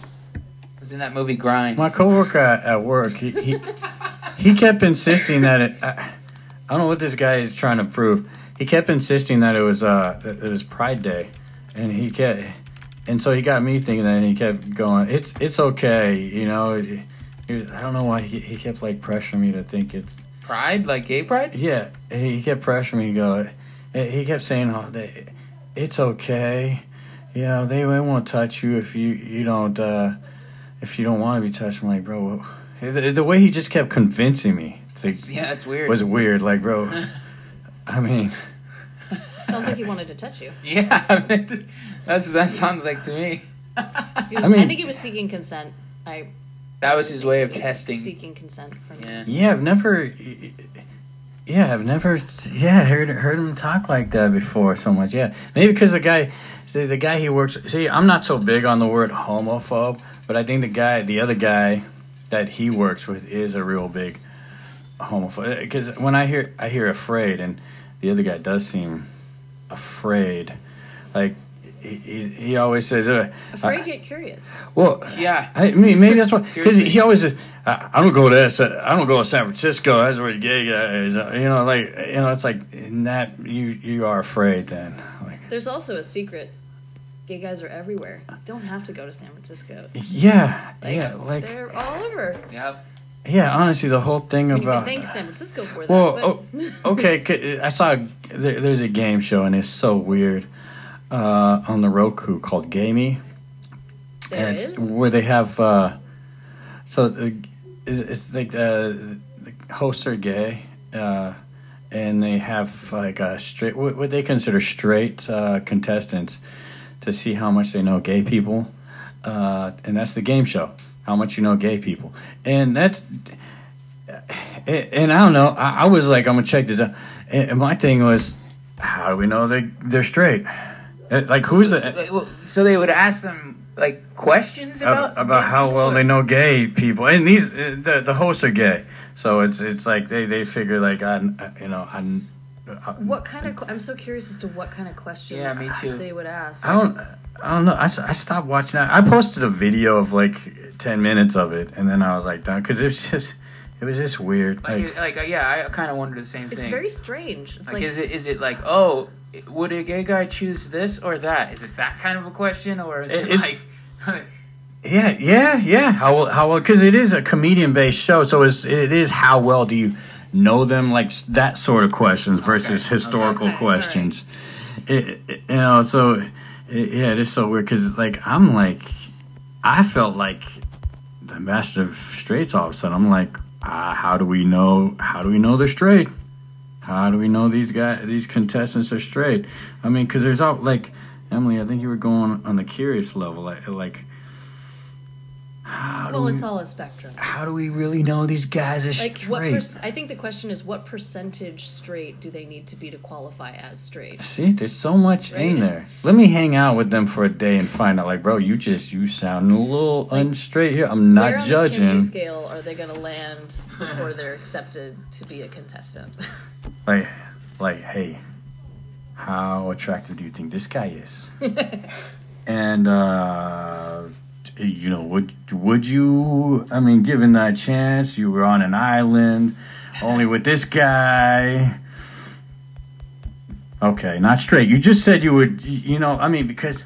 Was in that movie Grind. My coworker at, at work, he he, he kept insisting that it. I, I don't know what this guy is trying to prove. He kept insisting that it was uh that it was Pride Day, and he kept, and so he got me thinking that, and he kept going. It's it's okay, you know. He, he was, I don't know why he he kept like pressuring me to think it's Pride, like gay pride. Yeah, he kept pressuring me to go. He kept saying, "Oh, they, it's okay. Yeah, they, they won't touch you if you you don't uh, if you don't want to be touched." I'm like, bro, the, the way he just kept convincing me. To, yeah, that's weird. Was weird, like, bro. I mean, sounds like he wanted to touch you. Yeah, I mean, that's what that sounds like to me. He was, I, mean, I think he was seeking consent. I. That was his way of testing. Seeking consent from. Yeah. Yeah, I've never. Yeah, I've never yeah heard heard him talk like that before so much. Yeah, maybe because the guy, the, the guy he works. See, I'm not so big on the word homophobe, but I think the guy, the other guy, that he works with is a real big homophobe. Because when I hear I hear afraid, and the other guy does seem afraid, like. He, he, he always says, uh, "Afraid, uh, get curious." Well, yeah, I mean, maybe that's why. Because he always says, I, "I don't go to this, I don't go to San Francisco. That's where the gay guy is." You know, like you know, it's like in that you you are afraid. Then like, there's also a secret. Gay guys are everywhere. You don't have to go to San Francisco. Yeah, like, yeah, like they're all over. Yep. Yeah, honestly, the whole thing I mean, about. You can thank San Francisco for that. Well, oh, okay, I saw there, there's a game show and it's so weird. Uh, on the Roku called Gamey, there and is? Where they have uh, so uh, it's, it's like uh, the hosts are gay, uh, and they have like a straight what, what they consider straight uh, contestants to see how much they know gay people, uh, and that's the game show, how much you know gay people, and that's and I don't know, I, I was like I'm gonna check this out, and my thing was how do we know they they're straight. Like who's the? So they would ask them like questions about about how well they know gay people, and these the the hosts are gay, so it's it's like they they figure like I you know I. What kind of? I'm so curious as to what kind of questions. Yeah, me too. They would ask. I don't. I don't know. I, I stopped watching that. I posted a video of like ten minutes of it, and then I was like done because it's just. It was just weird. Like, like, like yeah, I kind of wondered the same thing. It's very strange. It's like, like, is it is it like, oh, would a gay guy choose this or that? Is it that kind of a question, or is it like? yeah, yeah, yeah. How well? How well? Because it is a comedian-based show, so it's it is how well do you know them? Like that sort of questions versus okay. historical okay. Okay. questions. Right. It, it, you know, so it, yeah, it is so weird because like I'm like, I felt like the master of straights all of a sudden. I'm like. Uh, how do we know? How do we know they're straight? How do we know these guys, these contestants are straight? I mean, because there's all like Emily. I think you were going on the curious level, like, like how do well, we, it's all a spectrum. How do we really know these guys are like, straight? What per- I think the question is, what percentage straight do they need to be to qualify as straight? See, there's so much right? in there. Let me hang out with them for a day and find out. Like, bro, you just you sound a little like, unstraight here. I'm not where on judging. Where on the Kinsey scale are they gonna land before they're accepted to be a contestant? like, like, hey, how attractive do you think this guy is? and uh. You know, would would you? I mean, given that chance, you were on an island, only with this guy. Okay, not straight. You just said you would. You know, I mean, because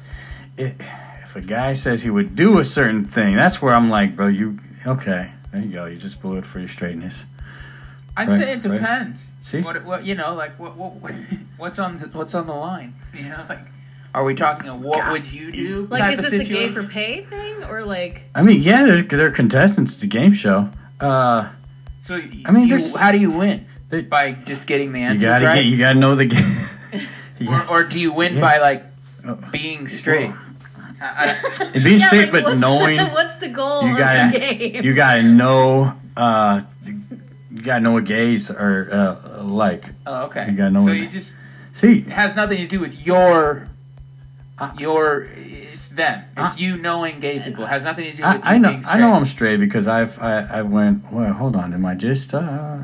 it, if a guy says he would do a certain thing, that's where I'm like, bro, you okay? There you go. You just blew it for your straightness. I'd right, say it depends. Right? See, what, what you know, like what what what's on the, what's on the line? You know, like. Are we talking a what God. Would you do? Like, type is this situation? A gay for pay thing, or like? I mean, yeah, they're, they're contestants to game show. Uh, so, y- I mean, you, how do you win? They, by just getting the answers you gotta right? Get, you gotta know the game. or, or do you win yeah. by like being straight? I, I, being yeah, straight, like, but what's knowing the, what's the goal you gotta, of the game? You gotta know. Uh, you gotta know what gays are uh, like. Oh, okay. You gotta know. So what, you just see it has nothing to do with your. Uh, Your, it's them. It's uh, you knowing gay people. It has nothing to do with I, you I know, being straight. I know I'm straight because I've, I, I went, well, hold on, am I just, uh,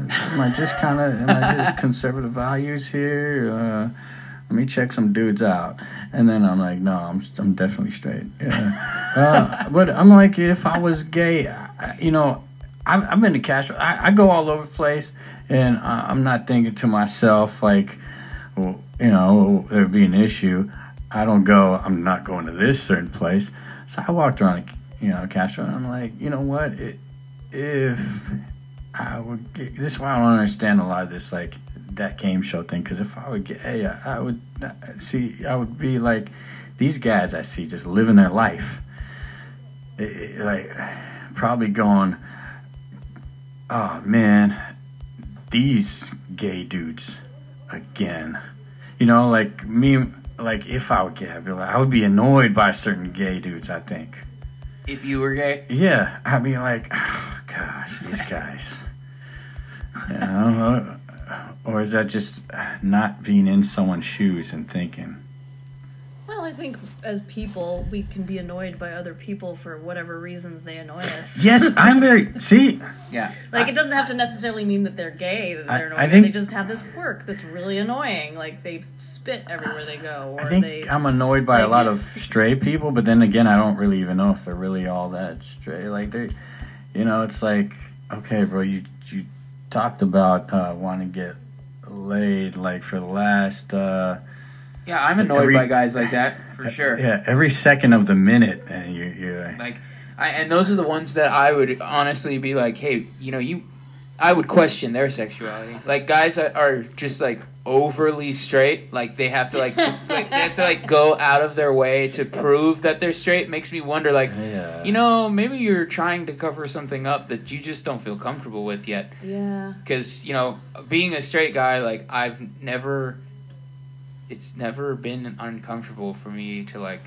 am I just kind of, am I just conservative values here? Uh, let me check some dudes out. And then I'm like, no, I'm I'm definitely straight. Yeah. uh, but I'm like, if I was gay, I, you know, I've, I've been to Castro. I, I go all over the place, and I, I'm not thinking to myself, like, well, you know, there'd be an issue. I don't go, I'm not going to this certain place. So I walked around, you know, Castro, and I'm like, you know what, it, if I would get, this is why I don't understand a lot of this, like, that game show thing, because if I would get, hey, I, I would see, I would be like, these guys I see just living their life, it, it, like, probably going, oh, man, these gay dudes again, you know, like, me, like, if I would get, I'd be like, I would be annoyed by certain gay dudes, I think. If you were gay? Yeah. I'd be like, oh, gosh, these guys. You know? Or is that just not being in someone's shoes and thinking? Well, I think as people, we can be annoyed by other people for whatever reasons they annoy us. Yes, I'm very... See? Yeah. Like, I, it doesn't have to necessarily mean that they're gay, that they're I, annoying. I think, they just have this quirk that's really annoying. Like, they spit everywhere they go. Or I think they, I'm annoyed by like, a lot of stray people, but then again, I don't really even know if they're really all that stray. Like, they... You know, it's like, okay, bro, you you talked about uh, wanting to get laid, like, for the last... Uh, Yeah, I'm annoyed every, by guys like that, for sure. Yeah, every second of the minute, and you, you're like, I, and those are the ones that I would honestly be like, hey, you know, you, I would question their sexuality. Like guys that are just like overly straight, like they have to like, like they have to like go out of their way to prove that they're straight. It makes me wonder, like, yeah. you know, maybe you're trying to cover something up that you just don't feel comfortable with yet. Yeah. Because you know, being a straight guy, like I've never. It's never been uncomfortable for me to, like,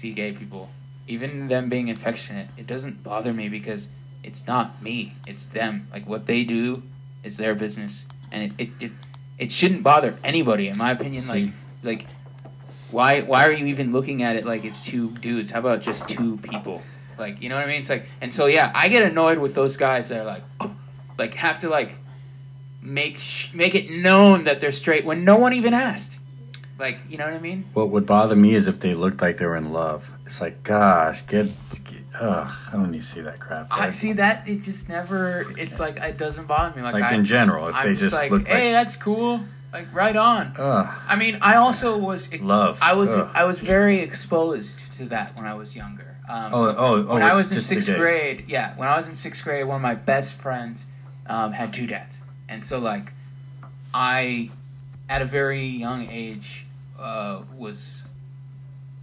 see gay people. Even them being affectionate, it doesn't bother me because it's not me. It's them. Like, what they do is their business. And it it, it, it shouldn't bother anybody, in my opinion. See. Like, like why, why are you even looking at it like it's two dudes? How about just two people? Like, you know what I mean? It's like, and so, yeah, I get annoyed with those guys that are, like, oh, like have to, like, make sh- make it known that they're straight when no one even asked. Like, you know what I mean? What would bother me is if they looked like they were in love. It's like, gosh, get, get ugh, I don't need to see that crap. Like, I see that, it just never, it's like, it doesn't bother me. Like, like I, in general, if I'm they just, just like, look hey, like, that's cool, like, right on. Ugh. I mean, I also was, love. I was, ugh. I was very exposed to that when I was younger. Um, oh, oh, oh. When I was in sixth grade, yeah, when I was in sixth grade, one of my best friends um, had two dads. And so, like, I, at a very young age, Uh, was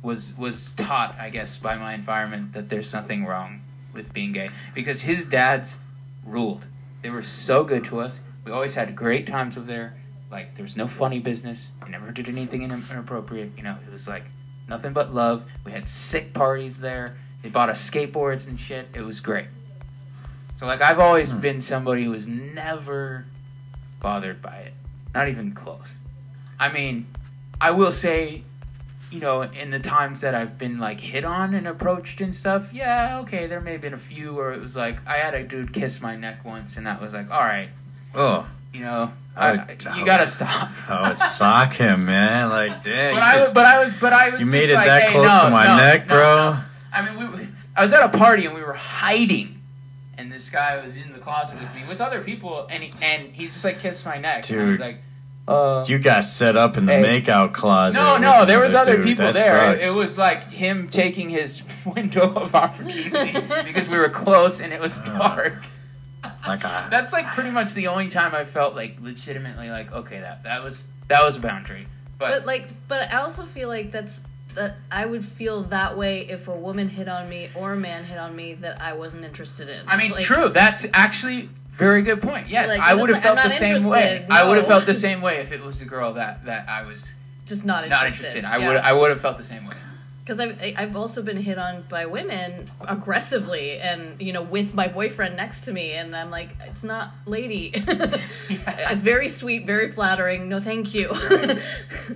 was was taught, I guess, by my environment that there's something wrong with being gay, because his dads ruled. They were so good to us. We always had great times over there. Like, there was no funny business. We never did anything inappropriate. You know, it was like nothing but love. We had sick parties there. They bought us skateboards and shit. It was great. So, like, I've always hmm. been somebody who was never bothered by it. Not even close. I mean, I will say, you know, in the times that I've been, like, hit on and approached and stuff, yeah, okay, there may have been a few where it was like, I had a dude kiss my neck once, and that was like, all right. Oh. You know, I, I, I, you gotta stop. I would sock him, man. Like, dang. But, I, just, but I was, but I was, you made it like, that hey, close no, to my no, neck, no, bro. No. I mean, we, I was at a party, and we were hiding, and this guy was in the closet with me with other people, and he, and he just, like, kissed my neck. Dude. And I was like, Uh, you got set up in the hey. makeout closet. No, no, there was the other dude. people that there. It, it was like him taking his window of opportunity because we were close and it was dark. Uh, like I, that's like pretty much the only time I felt like legitimately like, okay, that that was that was a boundary. But, but like, but I also feel like that's that I would feel that way if a woman hit on me or a man hit on me that I wasn't interested in. I mean, like, true. That's actually. Very good point. Yes, like, I would have like, felt the same way. No. I would have felt the same way if it was a girl that, that I was just not interested. Not interested. Yeah. I would I would have felt the same way. Because I've I've also been hit on by women aggressively, and you know, with my boyfriend next to me, and I'm like, it's not lady. Yeah. It's very sweet, very flattering. No, thank you. Right.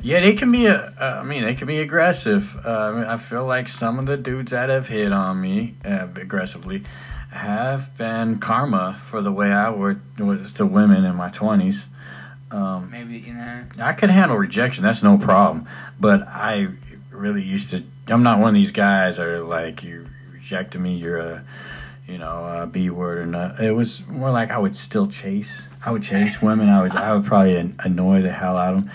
Yeah, they can be. A, uh, I mean, they can be aggressive. Uh, I, mean, I feel like some of the dudes that have hit on me uh, aggressively have been karma for the way I were, was to women in my twenties. Um, Maybe, you know. I could handle rejection. That's no problem. But I really used to. I'm not one of these guys that are like, you rejected me, you're a, you know, a B word or not. It was more like I would still chase. I would chase women. I would I would probably annoy the hell out of them.